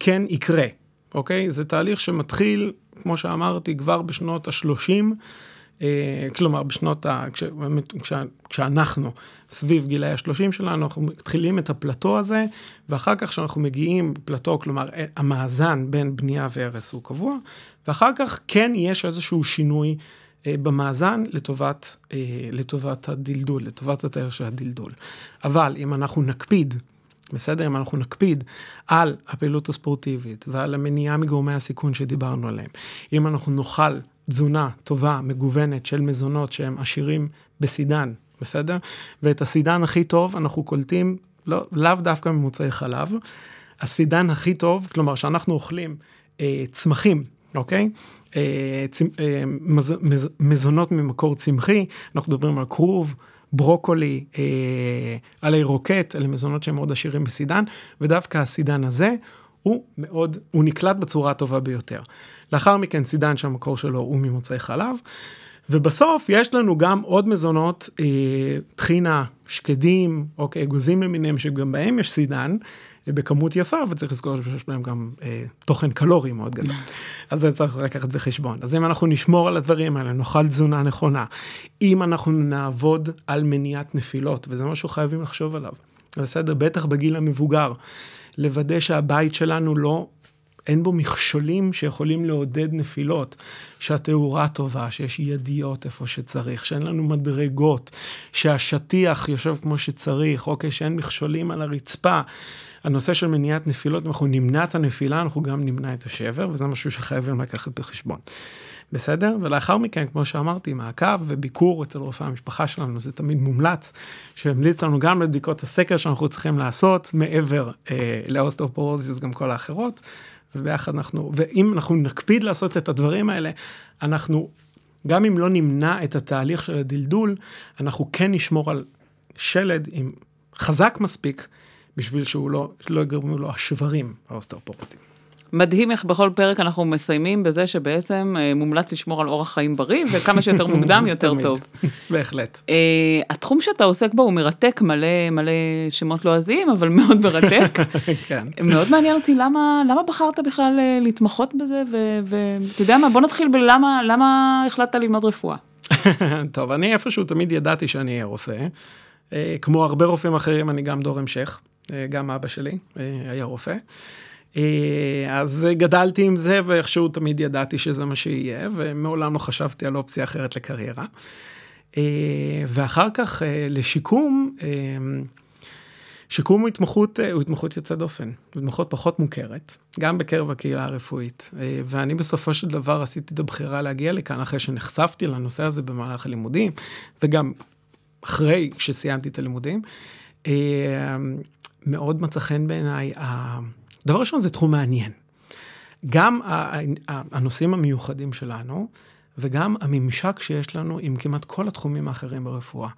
כן יקרה, אוקיי? זה תהליך שמתחיל, כמו שאמרתי, כבר בשנות ה-שלושים, כלומר, בשנות ה... כשאנחנו סביב גילי ה-שלושים שלנו, אנחנו מתחילים את הפלטו הזה, ואחר כך שאנחנו מגיעים פלטו, כלומר, המאזן בין בנייה והרס הוא קבוע, ואחר כך כן יש איזשהו שינוי במאזן לטובת, לטובת הדלדול, לטובת התאר של הדלדול. אבל אם אנחנו נקפיד, בסדר, אם אנחנו נקפיד על הפעילות הספורטיבית ועל המניעה מגורמי הסיכון שדיברנו עליהם, אם אנחנו נאכל תזונה טובה, מגוונת של מזונות שהם עשירים בסידן, בסדר? ואת הסידן הכי טוב אנחנו קולטים, לא, לאו דווקא ממוצאי חלב, הסידן הכי טוב, כלומר שאנחנו אוכלים אה, צמחים, אוקיי? אה, צ, אה, מז, מז, מזונות ממקור צמחי, אנחנו מדברים על כרוב, ברוקולי, אה, עלי רוקט, אלה מזונות שהם מאוד עשירים בסידן, ודווקא הסידן הזה הוא מאוד, הוא נקלט בצורה הטובה ביותר. לאחר מכן סידן שהמקור שלו הוא ממוצאי חלב, ובסוף יש לנו גם עוד מזונות, אה, תחינה, שקדים, אוקיי, אגוזים למיניהם, שגם בהם יש סידן, אה, בכמות יפה, וצריך לזכור שיש להם גם אה, תוכן קלורי מאוד גדול. אז זה צריך לקחת בחשבון. אז אם אנחנו נשמור על הדברים האלה, נאכל תזונה נכונה, אם אנחנו נעבוד על מניעת נפילות, וזה משהו חייבים לחשוב עליו, בסדר, בטח בגיל המבוגר, לוודא שהבית שלנו לא... אין בו מכשולים שיכולים לעודד נפילות, שהתאורה טובה, שיש ידיות איפה שצריך, שאין לנו מדרגות, שהשטיח יושב כמו שצריך, אוקיי, שאין מכשולים על הרצפה. הנושא של מניעת נפילות, אנחנו נמנע את הנפילה, אנחנו גם נמנע את השבר, וזה משהו שחייבים לקחת בחשבון. בסדר? ולאחר מכן, כמו שאמרתי, מעקב וביקור אצל רופא המשפחה שלנו, זה תמיד מומלץ, שממליץ לנו גם לבדיקות הסקר שאנחנו צריכים לעשות, מעבר אה, לאוסטאופורוזיס, גם כל האחרות. וביחד אנחנו, ואם אנחנו נקפיד לעשות את הדברים האלה, אנחנו, גם אם לא נמנע את התהליך של הדלדול, אנחנו כן נשמור על שלד עם חזק מספיק, בשביל שהוא לא, לא יגרמו לו השברים האוסטאופורטיים. מדהים איך בכל פרק אנחנו מסיימים בזה שבעצם מומלץ לשמור על אורח חיים בריא, וכמה שיותר מוקדם יותר טוב. בהחלט. התחום שאתה עוסק בו הוא מרתק, מלא, מלא שמות לועזיים, אבל מאוד מרתק. כן. מאוד מעניין אותי, למה, למה בחרת בכלל להתמחות בזה, ואתה יודע מה, בוא נתחיל בלמה, למה החלטת ללמוד רפואה? טוב, אני איפשהו תמיד ידעתי שאני אהיה רופא, כמו הרבה רופאים אחרים, אני גם דור המשך, גם אבא שלי היה רופא, אז גדלתי עם זה, ואיכשהו תמיד ידעתי שזה מה שיהיה, ומעולם לא חשבתי על אופציה אחרת לקריירה. ואחר כך לשיקום, שיקום הוא התמחות, הוא התמחות יוצא דופן, התמחות פחות מוכרת, גם בקרב הקהילה הרפואית. ואני בסופו של דבר עשיתי את הבחירה להגיע לכאן, אחרי שנחשפתי לנושא הזה במהלך הלימודים, וגם אחרי שסיימתי את הלימודים, מאוד מצא חן בעיניי ה... דבר ראשון, זה תחום מעניין. גם הנושאים המיוחדים שלנו, וגם הממשק שיש לנו עם כמעט כל התחומים האחרים ברפואה.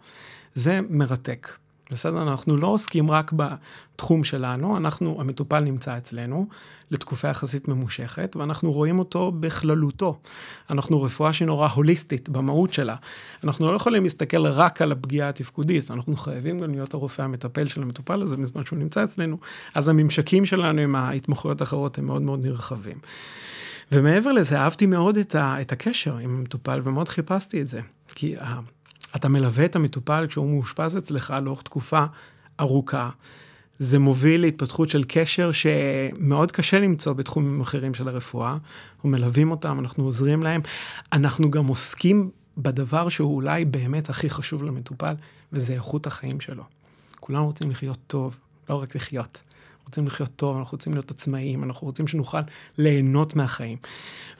זה מרתק. בסדר, אנחנו לא עוסקים רק בתחום שלנו, אנחנו, המטופל נמצא אצלנו לתקופה יחסית ממושכת, ואנחנו רואים אותו בכללותו. אנחנו רפואה שנורא הוליסטית במהות שלה. אנחנו לא יכולים להסתכל רק על הפגיעה התפקודית, אנחנו חייבים גם להיות הרופא המטפל של המטופל הזה מזמן שהוא נמצא אצלנו, אז הממשקים שלנו עם ההתמחויות האחרות הם מאוד מאוד נרחבים. ומעבר לזה, אהבתי מאוד את, ה, את הקשר עם המטופל, ומאוד חיפשתי את זה, כי ה... אתה מלווה את המטופל כשהוא מאושפז אצלך לאורך תקופה ארוכה. זה מוביל להתפתחות של קשר שמאוד קשה למצוא בתחומים אחרים של הרפואה. אנחנו מלווים אותם, אנחנו עוזרים להם. אנחנו גם עוסקים בדבר שהוא אולי באמת הכי חשוב למטופל, וזה איכות החיים שלו. כולם רוצים לחיות טוב, לא רק לחיות. רוצים לחיות טוב, אנחנו רוצים להיות עצמאיים, אנחנו רוצים שנוכל ליהנות מהחיים.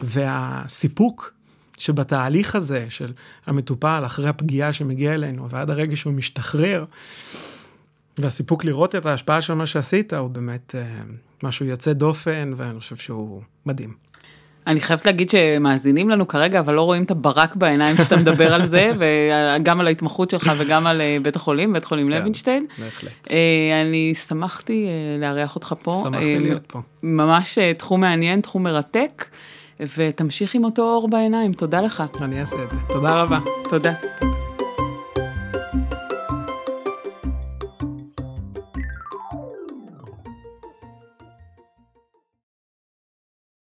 והסיפוק שבתהליך הזה של המטופל, אחרי הפגיעה שמגיעה אלינו, ועד הרגע שהוא משתחרר, והסיפוק לראות את ההשפעה של מה שעשית, הוא באמת משהו יוצא דופן, ואני חושב שהוא מדהים. אני חייבת להגיד שמאזינים לנו כרגע, אבל לא רואים את הברק בעיניים שאתה מדבר על זה, וגם על ההתמחות שלך וגם על בית החולים, בית חולים לוינשטיין. בהחלט. אני שמחתי לארח אותך פה. שמחתי להיות פה. ממש תחום מעניין, תחום מרתק, ותמשיך עם אותו אור בעיניים. תודה לך. אני אעשה את זה. תודה רבה. תודה.